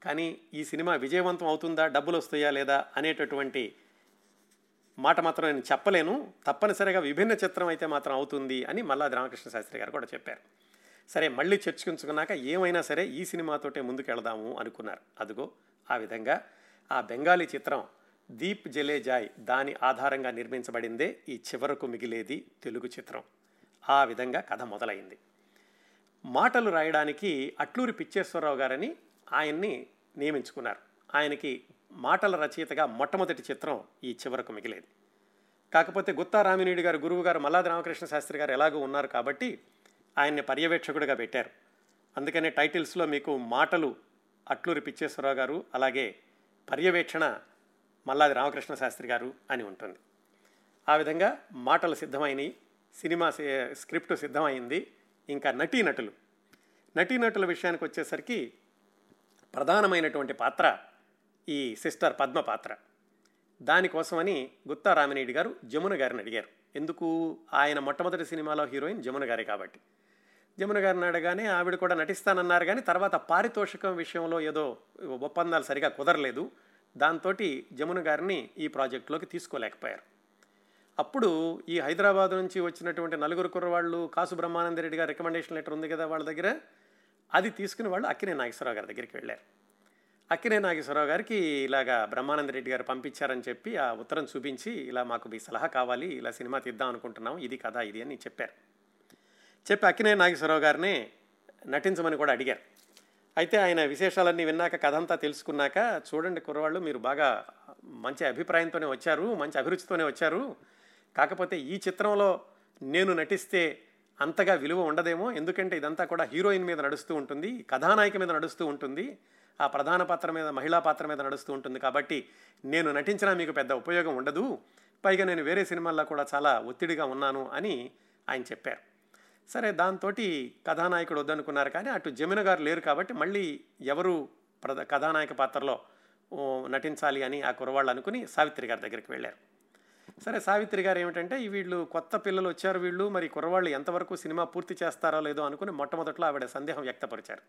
కానీ ఈ సినిమా విజయవంతం అవుతుందా, డబ్బులు వస్తాయా లేదా అనేటటువంటి మాట మాత్రం నేను చెప్పలేను, తప్పనిసరిగా విభిన్న చిత్రం అయితే మాత్రం అవుతుంది అని మల్లాది రామకృష్ణ శాస్త్రి గారు కూడా చెప్పారు. సరే మళ్ళీ చర్చించుకున్నాక ఏమైనా సరే ఈ సినిమాతోటే ముందుకెళ్దాము అనుకున్నారు. అదిగో ఆ విధంగా ఆ బెంగాలీ చిత్రం దీప్ జ్వేలే జాయ్ దాని ఆధారంగా నిర్మించబడిందే ఈ చివరకు మిగిలేది తెలుగు చిత్రం. ఆ విధంగా కథ మొదలైంది. మాటలు రాయడానికి అట్లూరి పిచ్చేశ్వరరావు గారని ఆయన్ని నియమించుకున్నారు. ఆయనకి మాటల రచయితగా మొట్టమొదటి చిత్రం ఈ చివరకు మిగిలేది. కాకపోతే గుత్తా రామినీడు గారు గురువు గారు మల్లాది రామకృష్ణ శాస్త్రి గారు ఎలాగూ ఉన్నారు కాబట్టి ఆయన్ని పర్యవేక్షకుడిగా పెట్టారు. అందుకనే టైటిల్స్లో మీకు మాటలు అట్లూరి పిచ్చేశ్వరరావు గారు, అలాగే పర్యవేక్షణ మల్లాది రామకృష్ణ శాస్త్రి గారు అని ఉంటుంది. ఆ విధంగా మాటలు సిద్ధమైనవి, సినిమా స్క్రిప్ట్ సిద్ధమైంది. ఇంకా నటీనటులు నటీనటుల విషయానికి వచ్చేసరికి ప్రధానమైనటువంటి పాత్ర ఈ సిస్టర్ పద్మ పాత్ర. దానికోసమని గుత్తా రామినీడు గారు జమున గారిని అడిగారు. ఎందుకు, ఆయన మొట్టమొదటి సినిమాలో హీరోయిన్ జమున గారే కాబట్టి. జమున గారిని అడగానే ఆవిడ కూడా నటిస్తానన్నారు, కానీ తర్వాత పారితోషికం విషయంలో ఏదో ఒప్పందాలు సరిగా కుదరలేదు. దాంతో జమున గారిని ఈ ప్రాజెక్టులోకి తీసుకోలేకపోయారు. అప్పుడు ఈ హైదరాబాద్ నుంచి వచ్చినటువంటి నలుగురు కుర్రవాళ్ళు, కాసు బ్రహ్మానందరెడ్డి గారు రికమెండేషన్ లెటర్ ఉంది కదా వాళ్ళ దగ్గర, అది తీసుకుని వాళ్ళు అక్కినే నాగేశ్వరరావు గారి దగ్గరికి వెళ్ళారు. అక్కినే నాగేశ్వరరావు గారికి ఇలాగా బ్రహ్మానందరెడ్డి గారు పంపించారని చెప్పి ఆ ఉత్తరం చూపించి, ఇలా మాకు మీ సలహా కావాలి, ఇలా సినిమా తీద్దాం అనుకుంటున్నాం, ఇది కదా ఇది అని చెప్పారు. చెప్పి అక్కినే నాగేశ్వరరావు గారినే నటించమని కూడా అడిగారు. అయితే ఆయన విశేషాలన్నీ విన్నాక కథంతా తెలుసుకున్నాక, చూడండి కుర్రవాళ్ళు మీరు బాగా మంచి అభిప్రాయంతోనే వచ్చారు, మంచి అభిరుచితోనే వచ్చారు, కాకపోతే ఈ చిత్రంలో నేను నటిస్తే అంతగా విలువ ఉండదేమో, ఎందుకంటే ఇదంతా కూడా హీరోయిన్ మీద నడుస్తూ ఉంటుంది, కథానాయిక మీద నడుస్తూ ఉంటుంది, ఆ ప్రధాన పాత్ర మీద మహిళా పాత్ర మీద నడుస్తూ ఉంటుంది, కాబట్టి నేను నటించినా మీకు పెద్ద ఉపయోగం ఉండదు, పైగా నేను వేరే సినిమాల్లో కూడా చాలా ఒత్తిడిగా ఉన్నాను అని ఆయన చెప్పారు. సరే దాంతో కథానాయకుడు వద్దనుకున్నారు, కానీ అటు జమున గారు లేరు కాబట్టి మళ్ళీ ఎవరు ప్రధా కథానాయక పాత్రలో నటించాలి అని ఆ కుర్రవాళ్ళు అనుకుని సావిత్రి గారి దగ్గరికి వెళ్ళారు. సరే సావిత్రి గారు ఏమిటంటే, వీళ్ళు కొత్త పిల్లలు వచ్చారు, వీళ్ళు మరి కుర్రవాళ్ళు ఎంతవరకు సినిమా పూర్తి చేస్తారో లేదో అనుకుని మొట్టమొదట్లో ఆవిడ సందేహం వ్యక్తపరిచారు.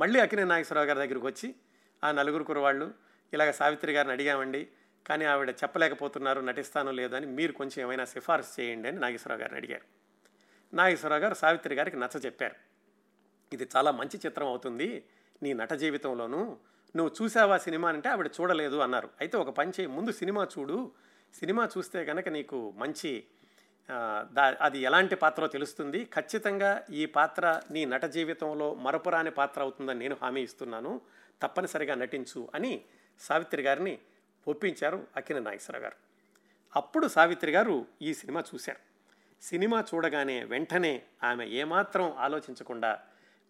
మళ్ళీ అక్కినే నాగేశ్వరరావు గారి దగ్గరికి వచ్చి ఆ నలుగురు కుర్రవాళ్ళు ఇలాగ సావిత్రి గారిని అడిగామండి, కానీ ఆవిడ చెప్పలేకపోతున్నారు నటిస్తానో లేదో అని, మీరు కొంచెం ఏమైనా సిఫార్సు చేయండి అని నాగేశ్వరరావు గారిని అడిగారు. నాగేశ్వరరావు గారు సావిత్రి గారికి నచ్చ చెప్పారు, ఇది చాలా మంచి చిత్రం అవుతుంది నీ నట జీవితంలోనూ, నువ్వు చూసావా సినిమా అంటే ఆవిడ చూడలేదు అన్నారు. అయితే ఒక పని చేయి, ముందు సినిమా చూడు, సినిమా చూస్తే కనుక నీకు మంచి దా అది ఎలాంటి పాత్రో తెలుస్తుంది. ఖచ్చితంగా ఈ పాత్ర నీ నట జీవితంలో మరపురాని పాత్ర అవుతుందని నేను హామీ ఇస్తున్నాను, తప్పనిసరిగా నటించు అని సావిత్రి గారిని ఒప్పించారు అక్కిన నాగేశ్వరరావు గారు. అప్పుడు సావిత్రి గారు ఈ సినిమా చూశారు. సినిమా చూడగానే వెంటనే ఆమె ఏమాత్రం ఆలోచించకుండా,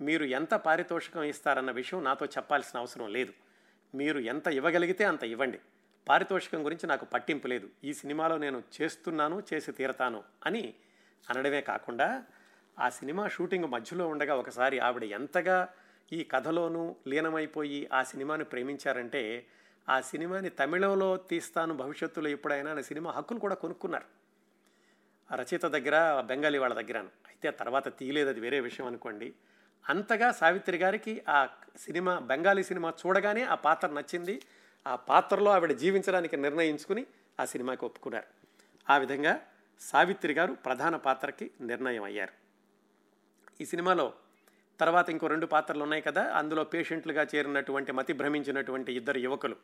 మీరు ఎంత పారితోషికం ఇస్తారన్న విషయం నాతో చెప్పాల్సిన అవసరం లేదు, మీరు ఎంత ఇవ్వగలిగితే అంత ఇవ్వండి, పారితోషికం గురించి నాకు పట్టింపు లేదు, ఈ సినిమాలో నేను చేస్తున్నాను, చేసి తీరతాను అని అనడమే కాకుండా, ఆ సినిమా షూటింగ్ మధ్యలో ఉండగా ఒకసారి ఆవిడ ఎంతగా ఈ కథలోనూ లీనమైపోయి ఆ సినిమాని ప్రేమించారంటే, ఆ సినిమాని తమిళంలో తీస్తాను భవిష్యత్తులో ఎప్పుడైనా అనే సినిమా హక్కులు కూడా కొనుక్కున్నారు ఆ రచయిత దగ్గర, బెంగాలీ వాళ్ళ దగ్గరను. అయితే తర్వాత తీయలేదు, అది వేరే విషయం అనుకోండి. అంతగా సావిత్రి గారికి ఆ సినిమా, బెంగాలీ సినిమా చూడగానే ఆ పాత్ర నచ్చింది, ఆ పాత్రలో ఆవిడ జీవించడానికి నిర్ణయించుకుని ఆ సినిమాకి ఒప్పుకున్నారు. ఆ విధంగా సావిత్రి గారు ప్రధాన పాత్రకి నిర్ణయం అయ్యారు. ఈ సినిమాలో తర్వాత ఇంకో రెండు పాత్రలు ఉన్నాయి కదా, అందులో పేషెంట్లుగా చేరినటువంటి మతి భ్రమించినటువంటి ఇద్దరు యువకులు,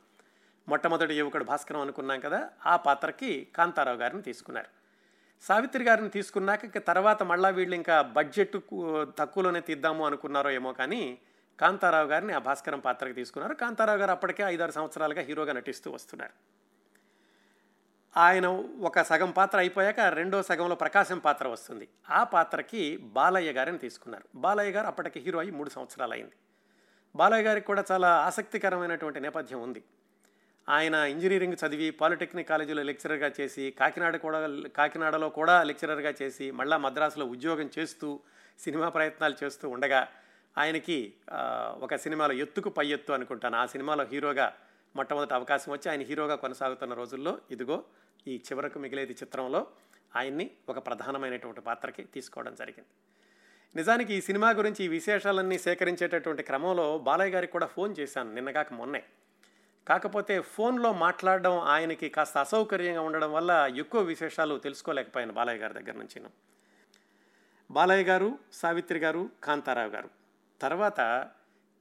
మొట్టమొదటి యువకుడు భాస్కరం అనుకున్నాం కదా, ఆ పాత్రకి కాంతారావు గారిని తీసుకున్నారు. సావిత్రి గారిని తీసుకున్నాక ఇక తర్వాత మళ్ళీ వీళ్ళు ఇంకా బడ్జెట్ తక్కువలోనే తీద్దాము అనుకున్నారో ఏమో కానీ కాంతారావు గారిని ఆ భాస్కరం పాత్రకి తీసుకున్నారు. కాంతారావు గారు అప్పటికే ఐదారు సంవత్సరాలుగా హీరోగా నటిస్తూ వస్తున్నారు. ఆయన ఒక సగం పాత్ర అయిపోయాక రెండో సగంలో ప్రకాశం పాత్ర వస్తుంది. ఆ పాత్రకి బాలయ్య గారిని తీసుకున్నారు. బాలయ్య గారు అప్పటికి హీరో అయ్యి మూడు సంవత్సరాలు అయింది. బాలయ్య గారికి కూడా చాలా ఆసక్తికరమైనటువంటి నేపథ్యం ఉంది. ఆయన ఇంజనీరింగ్ చదివి పాలిటెక్నిక్ కాలేజీలో లెక్చరర్గా చేసి, కాకినాడ కూడా కాకినాడలో కూడా లెక్చరర్గా చేసి, మళ్ళీ మద్రాసులో ఉద్యోగం చేస్తూ సినిమా ప్రయత్నాలు చేస్తూ ఉండగా ఆయనకి ఒక సినిమాలో ఎత్తుకు పై ఎత్తు అనుకుంటాను, ఆ సినిమాలో హీరోగా మొట్టమొదటి అవకాశం వచ్చి ఆయన హీరోగా కొనసాగుతున్న రోజుల్లో ఇదిగో ఈ చివరకు మిగిలేది చిత్రంలో ఆయన్ని ఒక ప్రధానమైనటువంటి పాత్రకి తీసుకోవడం జరిగింది. నిజానికి ఈ సినిమా గురించి ఈ విశేషాలన్నీ సేకరించేటటువంటి క్రమంలో బాలయ్య గారికి కూడా ఫోన్ చేశాను నిన్నగాక మొన్నే. కాకపోతే ఫోన్లో మాట్లాడడం ఆయనకి కాస్త అసౌకర్యంగా ఉండడం వల్ల ఎక్కువ విశేషాలు తెలుసుకోలేకపోయాను బాలయ్య గారి దగ్గర నుంచి. బాలయ్య గారు, సావిత్రి గారు, కాంతారావు గారు తర్వాత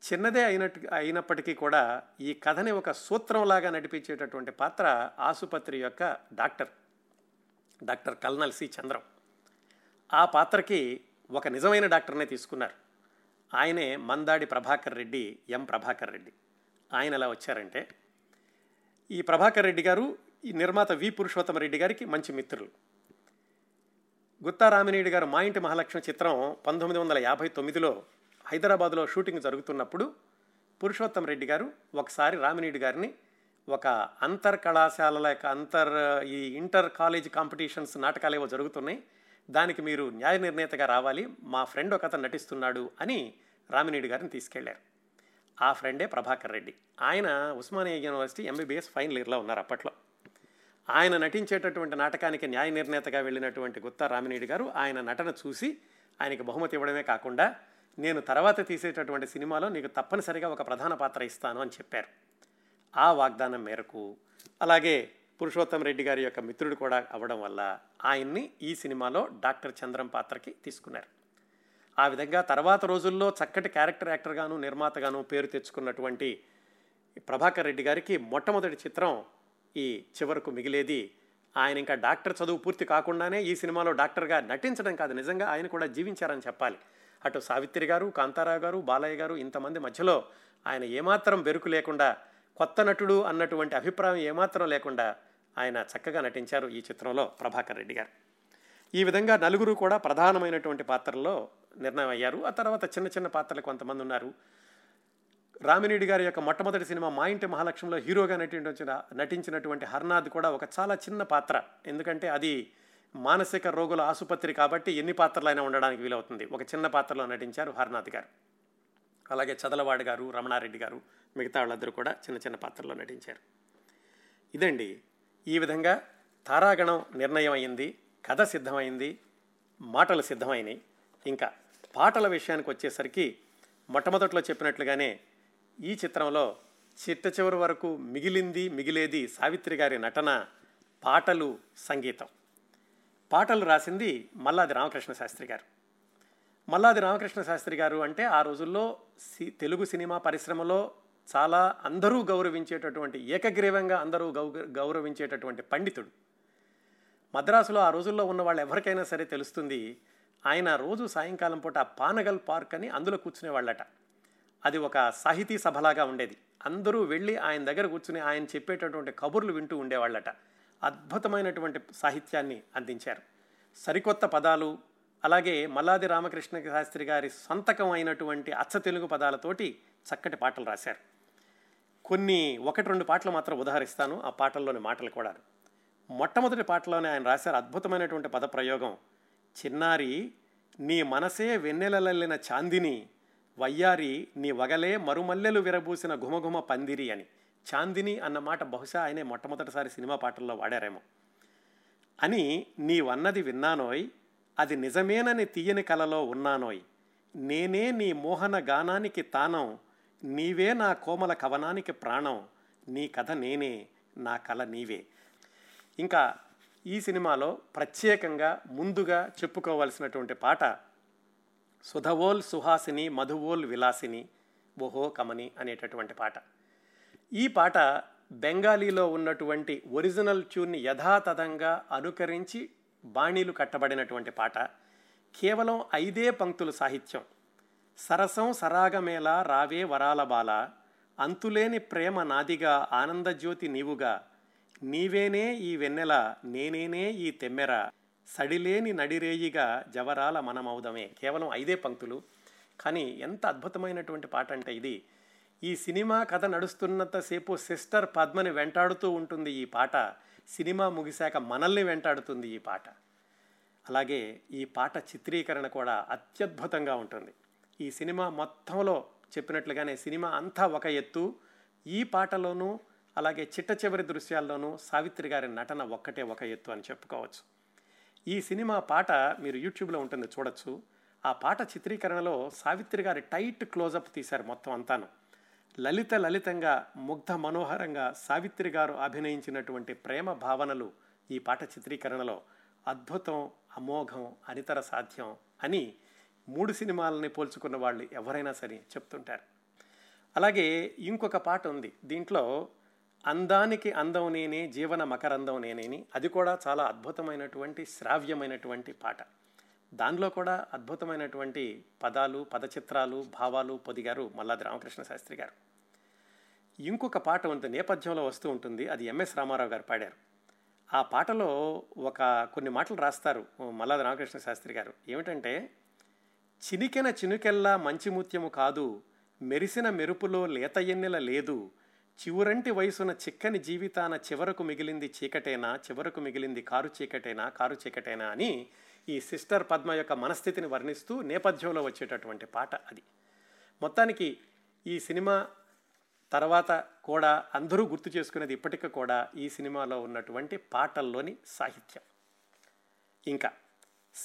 చిన్నదే అయినట్టు అయినప్పటికీ కూడా ఈ కథని ఒక సూత్రంలాగా నడిపించేటటువంటి పాత్ర ఆసుపత్రి యొక్క doctor doctor colonel C Chandram. ఆ పాత్రకి ఒక నిజమైన డాక్టర్నే తీసుకున్నారు. ఆయనే మందాడి ప్రభాకర్ రెడ్డి, ఎం ప్రభాకర్ రెడ్డి. ఆయన ఎలా వచ్చారంటే, ఈ ప్రభాకర్ రెడ్డి గారు ఈ నిర్మాత వి పురుషోత్తమరెడ్డి గారికి మంచి మిత్రులు. గుత్తా రామినీడు గారు మా ఇంటి మహాలక్ష్మి చిత్రం పంతొమ్మిది వందల యాభై తొమ్మిదిలో హైదరాబాద్లో షూటింగ్ జరుగుతున్నప్పుడు పురుషోత్తం రెడ్డి గారు ఒకసారి రామినీడు గారిని ఒక అంతర్ కళాశాలల యొక్క అంతర్ ఈ ఇంటర్ కాలేజ్ కాంపిటీషన్స్ నాటకాలు ఏవో జరుగుతున్నాయి, దానికి మీరు న్యాయ నిర్ణేతగా రావాలి, మా ఫ్రెండ్ ఒక అతను నటిస్తున్నాడు అని రామినీడు గారిని తీసుకెళ్లారు. ఆ ఫ్రెండే ప్రభాకర్ రెడ్డి. ఆయన ఉస్మానియా యూనివర్సిటీ ఎంబీబీఎస్ ఫైనల్ ఇయర్లో ఉన్నారు అప్పట్లో. ఆయన నటించేటటువంటి నాటకానికి న్యాయ నిర్ణేతగా వెళ్ళినటువంటి గుత్తా రామినీడు గారు ఆయన నటన చూసి ఆయనకి బహుమతి ఇవ్వడమే కాకుండా, నేను తర్వాత తీసేటటువంటి సినిమాలో నీకు తప్పనిసరిగా ఒక ప్రధాన పాత్ర ఇస్తాను అని చెప్పారు. ఆ వాగ్దానం మేరకు అలాగే పురుషోత్తం రెడ్డి గారి యొక్క మిత్రుడు కూడా అవ్వడం వల్ల ఆయన్ని ఈ సినిమాలో డాక్టర్ చంద్రం పాత్రకి తీసుకున్నారు. ఆ విధంగా తర్వాత రోజుల్లో చక్కటి క్యారెక్టర్ యాక్టర్గాను నిర్మాతగాను పేరు తెచ్చుకున్నటువంటి ప్రభాకర్ రెడ్డి గారికి మొట్టమొదటి చిత్రం ఈ చివరకు మిగిలేది. ఆయన ఇంకా డాక్టర్ చదువు పూర్తి కాకుండానే ఈ సినిమాలో డాక్టర్గా నటించడం కాదు, నిజంగా ఆయన కూడా జీవించారని చెప్పాలి. అటు సావిత్రి గారు, కాంతారావు గారు, బాలయ్య గారు ఇంతమంది మధ్యలో ఆయన ఏమాత్రం బెరుకు లేకుండా, కొత్త నటుడు అన్నటువంటి అభిప్రాయం ఏమాత్రం లేకుండా ఆయన చక్కగా నటించారు ఈ చిత్రంలో ప్రభాకర్ రెడ్డి గారు. ఈ విధంగా నలుగురు కూడా ప్రధానమైనటువంటి పాత్రల్లో నిర్ణయం అయ్యారు. ఆ తర్వాత చిన్న చిన్న పాత్రలు కొంతమంది ఉన్నారు. రామినీడు గారి యొక్క మొట్టమొదటి సినిమా మా ఇంటి మహాలక్ష్మిలో హీరోగా నటించిన నటించినటువంటి హరినాథ్ కూడా ఒక చాలా చిన్న పాత్ర, ఎందుకంటే అది మానసిక రోగుల ఆసుపత్రి కాబట్టి ఎన్ని పాత్రలైనా ఉండడానికి వీలవుతుంది, ఒక చిన్న పాత్రలో నటించారు హరినాథ్ గారు. అలాగే చదలవాడి గారు, రమణారెడ్డి గారు, మిగతా వాళ్ళందరూ కూడా చిన్న చిన్న పాత్రలో నటించారు. ఇదండి ఈ విధంగా తారాగణం నిర్ణయం అయింది, కథ సిద్ధమైంది, మాటలు సిద్ధమైనవి. ఇంకా పాటల విషయానికి వచ్చేసరికి మొట్టమొదట్లో చెప్పినట్లుగానే ఈ చిత్రంలో చిట్ట చివరి వరకు మిగిలింది మిగిలేది సావిత్రి గారి నటన, పాటలు, సంగీతం. పాటలు రాసింది మల్లాది రామకృష్ణ శాస్త్రి గారు. మల్లాది రామకృష్ణ శాస్త్రి గారు అంటే ఆ రోజుల్లో సి తెలుగు సినిమా పరిశ్రమలో చాలా అందరూ గౌరవించేటటువంటి, ఏకగ్రీవంగా అందరూ గౌ గౌరవించేటటువంటి పండితుడు. మద్రాసులో ఆ రోజుల్లో ఉన్న వాళ్ళు ఎవరికైనా సరే తెలుస్తుంది, ఆయన రోజు సాయంకాలం పూట పానగల్ పార్క్ అని అందులో కూర్చునేవాళ్ళట. అది ఒక సాహితీ సభలాగా ఉండేది. అందరూ వెళ్ళి ఆయన దగ్గర కూర్చుని ఆయన చెప్పేటటువంటి కబుర్లు వింటూ ఉండేవాళ్ళట. అద్భుతమైనటువంటి సాహిత్యాన్ని అందించారు. సరికొత్త పదాలు, అలాగే మల్లాది రామకృష్ణ శాస్త్రి గారి సంతకం అయినటువంటి అచ్చ తెలుగు పదాలతోటి చక్కటి పాటలు రాశారు. కొన్ని ఒకటి రెండు పాటలు మాత్రం ఉదహరిస్తాను, ఆ పాటల్లోని మాటలు కూడా. మొట్టమొదటి పాటలోనే ఆయన రాశారు అద్భుతమైనటువంటి పదప్రయోగం. చిన్నారి నీ మనసే వెన్నెలలల్లిన చాందిని, వయ్యారి నీ వగలే మరుమల్లెలు విరబూసిన ఘుమఘుమ పందిరి అని. చాందిని అన్నమాట బహుశా ఆయనే మొట్టమొదటిసారి సినిమా పాటల్లో వాడారేమో. అని నీవన్నది విన్నానోయ్, అది నిజమేనని తీయని కలలో ఉన్నానోయ్, నేనే నీ మోహన గానానికి తానం, నీవే నా కోమల కవనానికి ప్రాణం, నీ కథ నేనే నా కళ నీవే. ఇంకా ఈ సినిమాలో ప్రత్యేకంగా ముందుగా చెప్పుకోవాల్సినటువంటి పాట సుధవోల్ సుహాసిని మధువోల్ విలాసిని ఓహో కమని అనేటటువంటి పాట. ఈ పాట బెంగాలీలో ఉన్నటువంటి ఒరిజినల్ ట్యూన్ని యథాతథంగా అనుకరించి బాణీలు కట్టబడినటువంటి పాట. కేవలం ఐదే పంక్తులు సాహిత్యం. సరసం సరాగమేళ రావే వరాల బాల, అంతులేని ప్రేమ నాదిగా ఆనందజ్యోతి నీవుగా, నీవేనే ఈ వెన్నెల నేనేనే ఈ తెమ్మెర, సడిలేని నడిరేయిగా జవరాల మనమౌదమే. కేవలం ఐదే పంక్తులు, కానీ ఎంత అద్భుతమైనటువంటి పాట అంటే ఇది. ఈ సినిమా కథ నడుస్తున్నంతసేపు సిస్టర్ పద్మని వెంటాడుతూ ఉంటుంది ఈ పాట. సినిమా ముగిశాక మనల్ని వెంటాడుతుంది ఈ పాట. అలాగే ఈ పాట చిత్రీకరణ కూడా అత్యద్భుతంగా ఉంటుంది. ఈ సినిమా మొత్తంలో చెప్పినట్లుగానే సినిమా అంతా ఒక ఎత్తు, ఈ పాటలోనూ అలాగే చిట్ట చివరి దృశ్యాల్లోనూ సావిత్రి గారి నటన ఒక్కటే ఒక ఎత్తు అని చెప్పుకోవచ్చు. ఈ సినిమా పాట మీరు యూట్యూబ్లో ఉంటుంది, చూడొచ్చు. ఆ పాట చిత్రీకరణలో సావిత్రి గారి టైట్ క్లోజప్ తీశారు మొత్తం అంతాను. లలిత లలితంగా ముగ్ధ మనోహరంగా సావిత్రి గారు అభినయించినటువంటి ప్రేమ భావనలు ఈ పాట చిత్రీకరణలో అద్భుతం, అమోఘం, అనితర సాధ్యం అని మూడు సినిమాలని పోల్చుకున్న వాళ్ళు ఎవరైనా సరే చెప్తుంటారు. అలాగే ఇంకొక పాట ఉంది దీంట్లో, అందానికి అందం నేనే జీవన మకరందం నేనేని. అది కూడా చాలా అద్భుతమైనటువంటి శ్రావ్యమైనటువంటి పాట. దానిలో కూడా అద్భుతమైనటువంటి పదాలు, పదచిత్రాలు, భావాలు పొదిగారు మల్లాది రామకృష్ణ శాస్త్రి గారు. ఇంకొక పాట ఉంది నేపథ్యంలో వస్తూ ఉంటుంది, అది ఎంఎస్ రామారావు గారు పాడారు. ఆ పాటలో ఒక కొన్ని మాటలు రాస్తారు మల్లాది రామకృష్ణ శాస్త్రి గారు. ఏమిటంటే, చినికెన చినుకెల్లా మంచి ముత్యము కాదు, మెరిసిన మెరుపులో లేత ఎన్నెల లేదు, చివరంటి వయసున చిక్కని జీవితాన చివరకు మిగిలింది చీకటేనా, చివరకు మిగిలింది కారు చీకటేనా, కారు చీకటేనా అని ఈ సిస్టర్ పద్మ యొక్క మనస్థితిని వర్ణిస్తూ నేపథ్యంలో వచ్చేటటువంటి పాట అది. మొత్తానికి ఈ సినిమా తర్వాత కూడా అందరూ గుర్తు చేసుకునేది ఇప్పటికీ కూడా ఈ సినిమాలో ఉన్నటువంటి పాటల్లోని సాహిత్యం. ఇంకా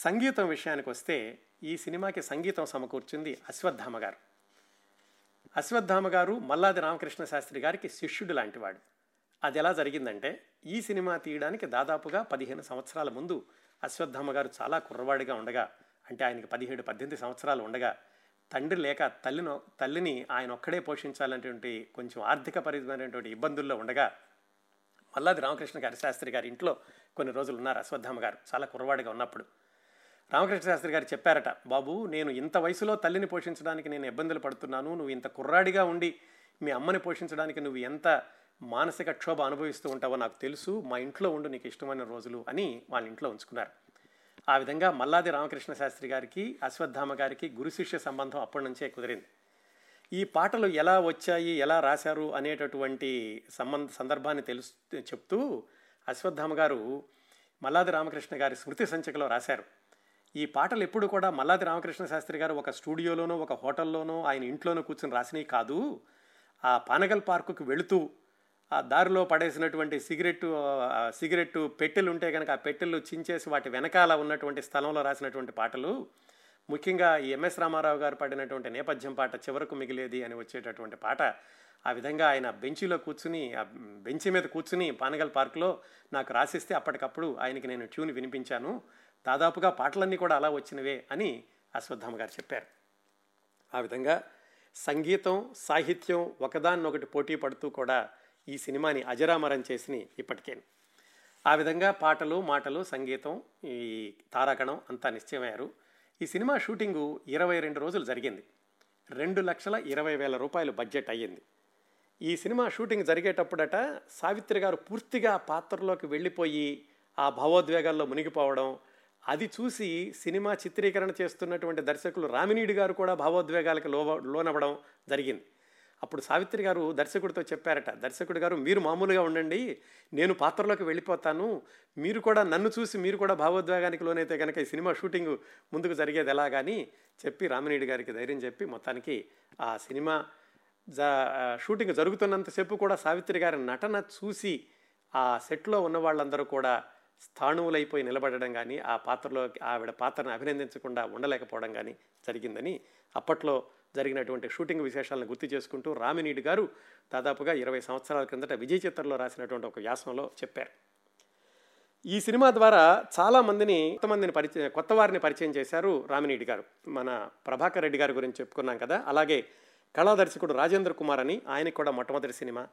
సంగీతం విషయానికి వస్తే ఈ సినిమాకి సంగీతం సమకూర్చింది అశ్వత్థామ గారు. అశ్వత్థామ గారు మల్లాది రామకృష్ణ శాస్త్రి గారికి శిష్యుడు లాంటివాడు. అది ఎలా జరిగిందంటే, ఈ సినిమా తీయడానికి దాదాపుగా పదిహేను సంవత్సరాల ముందు అశ్వత్థామ గారు చాలా కుర్రవాడిగా ఉండగా, అంటే ఆయనకి పదిహేడు పద్దెనిమిది సంవత్సరాలు ఉండగా, తండ్రి లేక తల్లిని తల్లిని ఆయన ఒక్కడే పోషించాలనేటువంటి కొంచెం ఆర్థిక పరిమితమైనటువంటి ఇబ్బందుల్లో ఉండగా మల్లాది రామకృష్ణ గారి శాస్త్రి గారి ఇంట్లో కొన్ని రోజులు ఉన్నారు అశ్వత్థామ గారు చాలా కుర్రవాడిగా ఉన్నప్పుడు. రామకృష్ణ శాస్త్రి గారు చెప్పారట, బాబు నేను ఇంత వయసులో తల్లిని పోషించడానికి నేను ఇబ్బందులు పడుతున్నాను, నువ్వు ఇంత కుర్రాడిగా ఉండి మీ అమ్మని పోషించడానికి నువ్వు ఎంత మానసిక క్షోభ అనుభవిస్తూ ఉంటావో నాకు తెలుసు, మా ఇంట్లో ఉండు నీకు ఇష్టమైన రోజులు అని వాళ్ళ ఇంట్లో ఉంచుకున్నారు. ఆ విధంగా మల్లాది రామకృష్ణ శాస్త్రి గారికి అశ్వత్థామ గారికి గురు శిష్య సంబంధం అప్పటి నుంచే కుదిరింది. ఈ పాటలు ఎలా వచ్చాయి, ఎలా రాశారు అనేటటువంటి సంబంధ సందర్భాన్ని తెలుసు చెప్తూ అశ్వత్థామ గారు మల్లాది రామకృష్ణ గారి స్మృతి సంచికలో రాశారు. ఈ పాటలు ఎప్పుడు కూడా మల్లాది రామకృష్ణ శాస్త్రి గారు ఒక స్టూడియోలోనో ఒక హోటల్లోనో ఆయన ఇంట్లోనో కూర్చుని రాసినవి కాదు. ఆ పానగల్ పార్కుకు వెళుతూ ఆ దారిలో పడేసినటువంటి సిగరెట్టు సిగరెట్టు పెట్టెలు ఉంటే కనుక ఆ పెట్టెలు చించేసి వాటి వెనకాల ఉన్నటువంటి స్థలంలో రాసినటువంటి పాటలు. ముఖ్యంగా ఈ ఎంఎస్ రామారావు గారు పాడినటువంటి నేపథ్యం పాట చివరకు మిగిలేది అని వచ్చేటటువంటి పాట. ఆ విధంగా ఆయన బెంచీలో కూర్చుని ఆ బెంచీ మీద కూర్చుని పానగల్ పార్కులో నాకు రాసిస్తే అప్పటికప్పుడు ఆయనకి నేను ట్యూన్ వినిపించాను, దాదాపుగా పాటలన్నీ కూడా అలా వచ్చినవే అని అశ్వత్థామ గారు చెప్పారు. ఆ విధంగా సంగీతం సాహిత్యం ఒకదాన్నొకటి పోటీ పడుతూ కూడా ఈ సినిమాని అజరామరం చేసి ఇప్పటికే ఆ విధంగా పాటలు, మాటలు, సంగీతం, ఈ తారాగణం అంతా నిశ్చయమయ్యారు. ఈ సినిమా షూటింగు ఇరవై రెండు రోజులు జరిగింది. రెండు లక్షల ఇరవై వేల రూపాయలు బడ్జెట్ అయ్యింది. ఈ సినిమా షూటింగ్ జరిగేటప్పుడట సావిత్రి గారు పూర్తిగా పాత్రలోకి వెళ్ళిపోయి ఆ భావోద్వేగాల్లో మునిగిపోవడం, అది చూసి సినిమా చిత్రీకరణ చేస్తున్నటువంటి దర్శకులు రామినీడు గారు కూడా భావోద్వేగాలకు లో లోనవ్వడం జరిగింది. అప్పుడు సావిత్రి గారు దర్శకుడితో చెప్పారట, దర్శకుడు గారు మీరు మామూలుగా ఉండండి, నేను పాత్రలోకి వెళ్ళిపోతాను, మీరు కూడా నన్ను చూసి మీరు కూడా భావోద్వేగానికి లోనైతే కనుక ఈ సినిమా షూటింగ్ ముందుకు జరిగేది ఎలాగాని చెప్పి రామినీడు గారికి ధైర్యం చెప్పి మొత్తానికి ఆ సినిమా జ షూటింగ్ జరుగుతున్నంతసేపు కూడా సావిత్రి గారి నటన చూసి ఆ సెట్లో ఉన్న వాళ్ళందరూ కూడా స్థాణువులైపోయి నిలబడడం కానీ, ఆ పాత్రలో ఆవిడ పాత్రను అభినందించకుండా ఉండలేకపోవడం కానీ జరిగిందని అప్పట్లో జరిగినటువంటి షూటింగ్ విశేషాలను గుర్తు చేసుకుంటూ రామినీడు గారు దాదాపుగా ఇరవై సంవత్సరాల క్రిందట విజయ చిత్రంలో రాసినటువంటి ఒక వ్యాసంలో చెప్పారు. ఈ సినిమా ద్వారా చాలామందిని కొంతమందిని పరిచయం కొత్త వారిని పరిచయం చేశారు రామినీడు గారు. మన ప్రభాకర్ రెడ్డి గారి గురించి చెప్పుకున్నాం కదా, అలాగే కళాదర్శకుడు రాజేంద్ర కుమార్ అని, ఆయన కూడా మొట్టమొదటి సినిమా,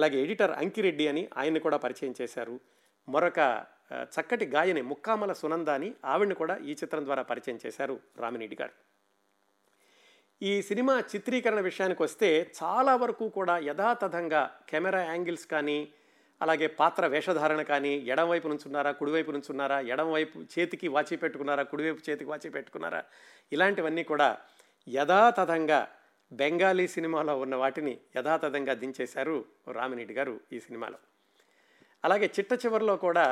అలాగే ఎడిటర్ అంకిరెడ్డి అని ఆయన్ని కూడా పరిచయం చేశారు. మరొక చక్కటి గాయని ముక్కామల సునంద అని, ఆవిడని కూడా ఈ చిత్రం ద్వారా పరిచయం చేశారు రామినీడు గారు. ఈ సినిమా చిత్రీకరణ విషయానికి వస్తే చాలా వరకు కూడా యథాతథంగా కెమెరా యాంగిల్స్ కానీ, అలాగే పాత్ర వేషధారణ కానీ, ఎడమవైపు నుంచి ఉన్నారా, కుడివైపు నుంచి ఉన్నారా, ఎడమవైపు చేతికి వాచి పెట్టుకున్నారా, కుడివైపు చేతికి వాచి పెట్టుకున్నారా, ఇలాంటివన్నీ కూడా యథాతథంగా బెంగాలీ సినిమాలో ఉన్న వాటిని యథాతథంగా దించేశారు రామినీడు గారు ఈ సినిమాలో. అలాగే చిట్ట చివరిలో కూడా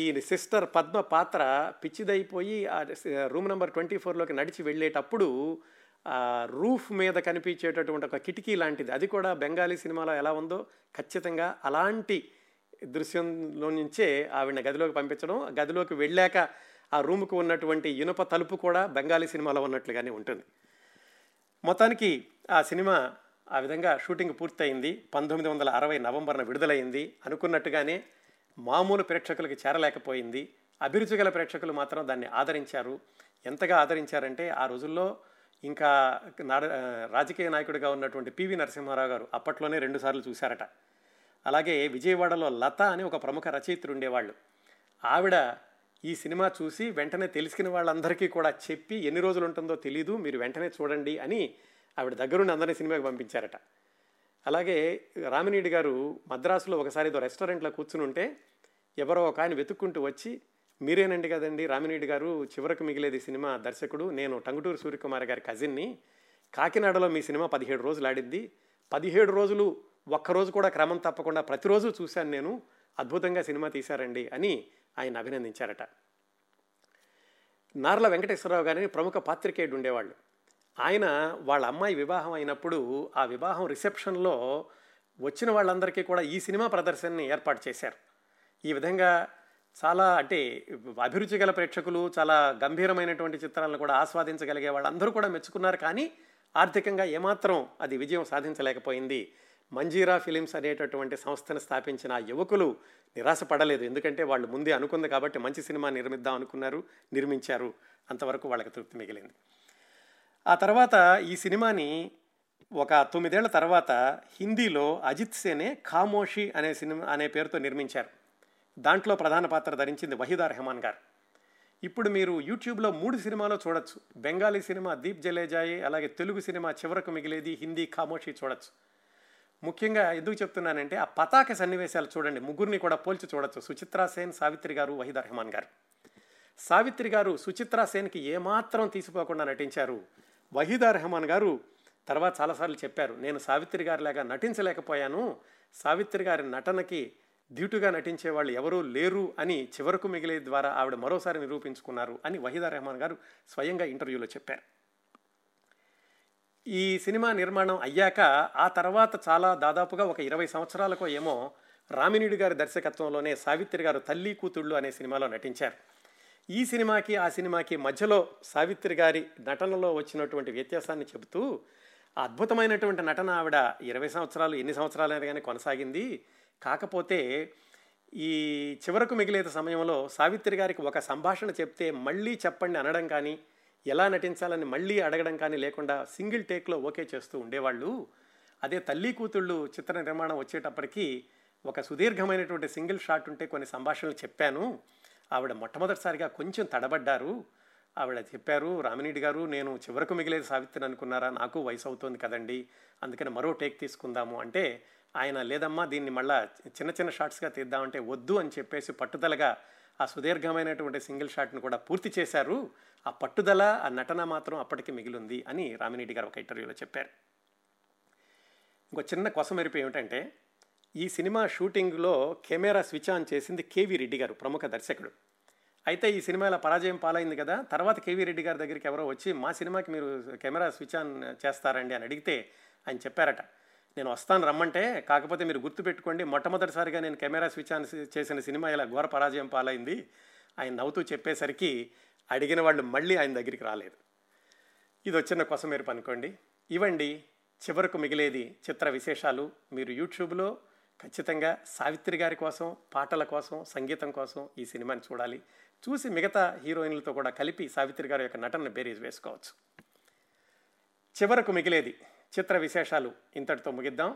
ఈ సిస్టర్ పద్మ పాత్ర పిచ్చిదైపోయి ఆ రూమ్ నెంబర్ ట్వంటీ ఫోర్లోకి నడిచి వెళ్ళేటప్పుడు రూఫ్ మీద కనిపించేటటువంటి ఒక కిటికీ లాంటిది, అది కూడా బెంగాలీ సినిమాలో ఎలా ఉందో ఖచ్చితంగా అలాంటి దృశ్యంలో నుంచే ఆవిడ గదిలోకి పంపించడం, గదిలోకి వెళ్ళాక ఆ రూమ్కు ఉన్నటువంటి ఇనుప తలుపు కూడా బెంగాలీ సినిమాలో ఉన్నట్లుగానే ఉంటుంది. మొత్తానికి ఆ సినిమా ఆ విధంగా షూటింగ్ పూర్తయింది. పంతొమ్మిది వందల అరవై నవంబర్న విడుదలైంది. అనుకున్నట్టుగానే మామూలు ప్రేక్షకులకు చేరలేకపోయింది. అభిరుచి గల ప్రేక్షకులు మాత్రం దాన్ని ఆదరించారు. ఎంతగా ఆదరించారంటే ఆ రోజుల్లో ఇంకా రాజకీయ నాయకుడిగా ఉన్నటువంటి పివి నరసింహారావు గారు అప్పట్లోనే రెండుసార్లు చూశారట. అలాగే విజయవాడలో లత అని ఒక ప్రముఖ రచయిత్రి ఉండేవాళ్ళు, ఆవిడ ఈ సినిమా చూసి వెంటనే తెలిసిన వాళ్ళందరికీ కూడా చెప్పి ఎన్ని రోజులు ఉంటుందో తెలీదు, మీరు వెంటనే చూడండి అని ఆవిడ దగ్గరుండి అందరినీ సినిమాకి పంపించారట. అలాగే రామినీడు గారు మద్రాసులో ఒకసారి ఏదో రెస్టారెంట్లో కూర్చుని ఉంటే ఎవరో ఒక ఆయన వెతుక్కుంటూ వచ్చి, మీరేనండి కదండి రామినీడు గారు, చివరకు మిగిలేది సినిమా దర్శకుడు, నేను టంగుటూరు సూర్యకుమార్ గారి కజిన్ని, కాకినాడలో మీ సినిమా పదిహేడు రోజులు ఆడింది, పదిహేడు రోజులు ఒక్కరోజు కూడా క్రమం తప్పకుండా ప్రతిరోజు చూశాను నేను, అద్భుతంగా సినిమా తీశారండి అని ఆయన అభినందించారట. నార్ల వెంకటేశ్వరరావు గారిని ప్రముఖ పాత్రికేయుడు ఉండేవాళ్ళు, ఆయన వాళ్ళ అమ్మాయి వివాహం అయినప్పుడు ఆ వివాహం రిసెప్షన్లో వచ్చిన వాళ్ళందరికీ కూడా ఈ సినిమా ప్రదర్శనని ఏర్పాటు చేశారు. ఈ విధంగా చాలా అంటే అభిరుచి గల ప్రేక్షకులు, చాలా గంభీరమైనటువంటి చిత్రాలను కూడా ఆస్వాదించగలిగే వాళ్ళందరూ కూడా మెచ్చుకున్నారు. కానీ ఆర్థికంగా ఏమాత్రం అది విజయం సాధించలేకపోయింది. మంజీరా ఫిలిమ్స్ అనేటటువంటి సంస్థను స్థాపించిన యువకులు నిరాశపడలేదు, ఎందుకంటే వాళ్ళు ముందే అనుకుంది కాబట్టి మంచి సినిమా నిర్మిద్దాం అనుకున్నారు, నిర్మించారు, అంతవరకు వాళ్ళకి తృప్తి మిగిలింది. ఆ తర్వాత ఈ సినిమాని ఒక తొమ్మిదేళ్ల తర్వాత హిందీలో అజిత్ సేనే కామోషి అనే సినిమా అనే పేరుతో నిర్మించారు. దాంట్లో ప్రధాన పాత్ర ధరించింది వహీదా రెహమాన్ గారు. ఇప్పుడు మీరు యూట్యూబ్లో మూడు సినిమాలో చూడొచ్చు, బెంగాలీ సినిమా దీప్ జ్వేలే జాయ్, అలాగే తెలుగు సినిమా చివరకు మిగిలేది, హిందీ కామోషి చూడొచ్చు. ముఖ్యంగా ఎందుకు చెప్తున్నానంటే ఆ పతాక సన్నివేశాలు చూడండి, ముగ్గురిని కూడా పోల్చి చూడొచ్చు, సుచిత్రా సేన్, సావిత్రి గారు, వహీదా రెహమాన్ గారు. సావిత్రి గారు సుచిత్రా సేన్కి ఏమాత్రం తీసిపోకుండా నటించారు. వహీదా రెహమాన్ గారు తర్వాత చాలాసార్లు చెప్పారు, నేను సావిత్రి గారిలాగా నటించలేకపోయాను, సావిత్రి గారి నటనకి ధీటుగా నటించే వాళ్ళు ఎవరూ లేరు అని చివరకు మిగిలే ద్వారా ఆవిడ మరోసారి నిరూపించుకున్నారు అని వహీదా రెహమాన్ గారు స్వయంగా ఇంటర్వ్యూలో చెప్పారు. ఈ సినిమా నిర్మాణం అయ్యాక ఆ తర్వాత చాలా దాదాపుగా ఒక ఇరవై సంవత్సరాలకో ఏమో రామినీడు గారి దర్శకత్వంలోనే సావిత్రి గారు తల్లి కూతుళ్ళు అనే సినిమాలో నటించారు. ఈ సినిమాకి ఆ సినిమాకి మధ్యలో సావిత్రి గారి నటనలో వచ్చినటువంటి వ్యత్యాసాన్ని చెబుతూ, అద్భుతమైనటువంటి నటన ఆవిడ ఇరవై సంవత్సరాలు ఎన్ని సంవత్సరాలైనా కానీ కొనసాగింది. కాకపోతే ఈ చివరకు మిగిలేత సమయంలో సావిత్రి గారికి ఒక సంభాషణ చెప్తే మళ్ళీ చెప్పండి అనడం కానీ, ఎలా నటించాలని మళ్ళీ అడగడం కానీ లేకుండా సింగిల్ టేక్లో ఓకే చేస్తూ ఉండేవాళ్ళు. అదే తల్లి కూతుళ్ళు చిత్ర నిర్మాణం వచ్చేటప్పటికీ ఒక సుదీర్ఘమైనటువంటి సింగిల్ షాట్ ఉంటే కొన్ని సంభాషణలు చెప్పాను. ఆవిడ మొట్టమొదటిసారిగా కొంచెం తడబడ్డారు. ఆవిడ చెప్పారు, రామినీడు గారు నేను చివరకు మిగిలేదు సావిత్రిని అనుకున్నారా, నాకు వయసు అవుతోంది కదండి, అందుకని మరో టేక్ తీసుకుందాము అంటే ఆయన లేదమ్మా దీన్ని మళ్ళీ చిన్న చిన్న షాట్స్గా తీద్దామంటే వద్దు అని చెప్పేసి పట్టుదలగా ఆ సుదీర్ఘమైనటువంటి సింగిల్ షాట్ను కూడా పూర్తి చేశారు. ఆ పట్టుదల, ఆ నటన మాత్రం అప్పటికి మిగిలింది అని రామినీడు గారు ఒక ఇంటర్వ్యూలో చెప్పారు. ఇంకో చిన్న కొసమెరుపు ఏమిటంటే, ఈ సినిమా షూటింగ్లో కెమెరా స్విచ్ ఆన్ చేసింది కేవీ రెడ్డి గారు, ప్రముఖ దర్శకుడు. అయితే ఈ సినిమాలో పరాజయం పాలైంది కదా, తర్వాత కేవీ రెడ్డి గారి దగ్గరికి ఎవరో వచ్చి మా సినిమాకి మీరు కెమెరా స్విచ్ ఆన్ చేస్తారండి అని అడిగితే ఆయన చెప్పారట, నేను వస్తాను రమ్మంటే, కాకపోతే మీరు గుర్తుపెట్టుకోండి మొట్టమొదటిసారిగా నేను కెమెరా స్విచ్ ఆన్ చేసిన సినిమా ఇలా ఘోర పరాజయం పాలైంది. ఆయన నవ్వుతూ చెప్పేసరికి అడిగిన వాళ్ళు మళ్ళీ ఆయన దగ్గరికి రాలేదు. ఇది వచ్చిన కొసమేరుపు అనుకోండి. ఇవ్వండి చివరకు మిగిలేది చిత్ర విశేషాలు. మీరు యూట్యూబ్లో ఖచ్చితంగా సావిత్రి గారి కోసం, పాటల కోసం, సంగీతం కోసం ఈ సినిమాని చూడాలి. చూసి మిగతా హీరోయిన్లతో కూడా కలిపి సావిత్రి గారి యొక్క నటన బేరీజ్ వేసుకోవచ్చు. చివరకు మిగిలేది చిత్ర విశేషాలు ఇంతటితో ముగిద్దాం.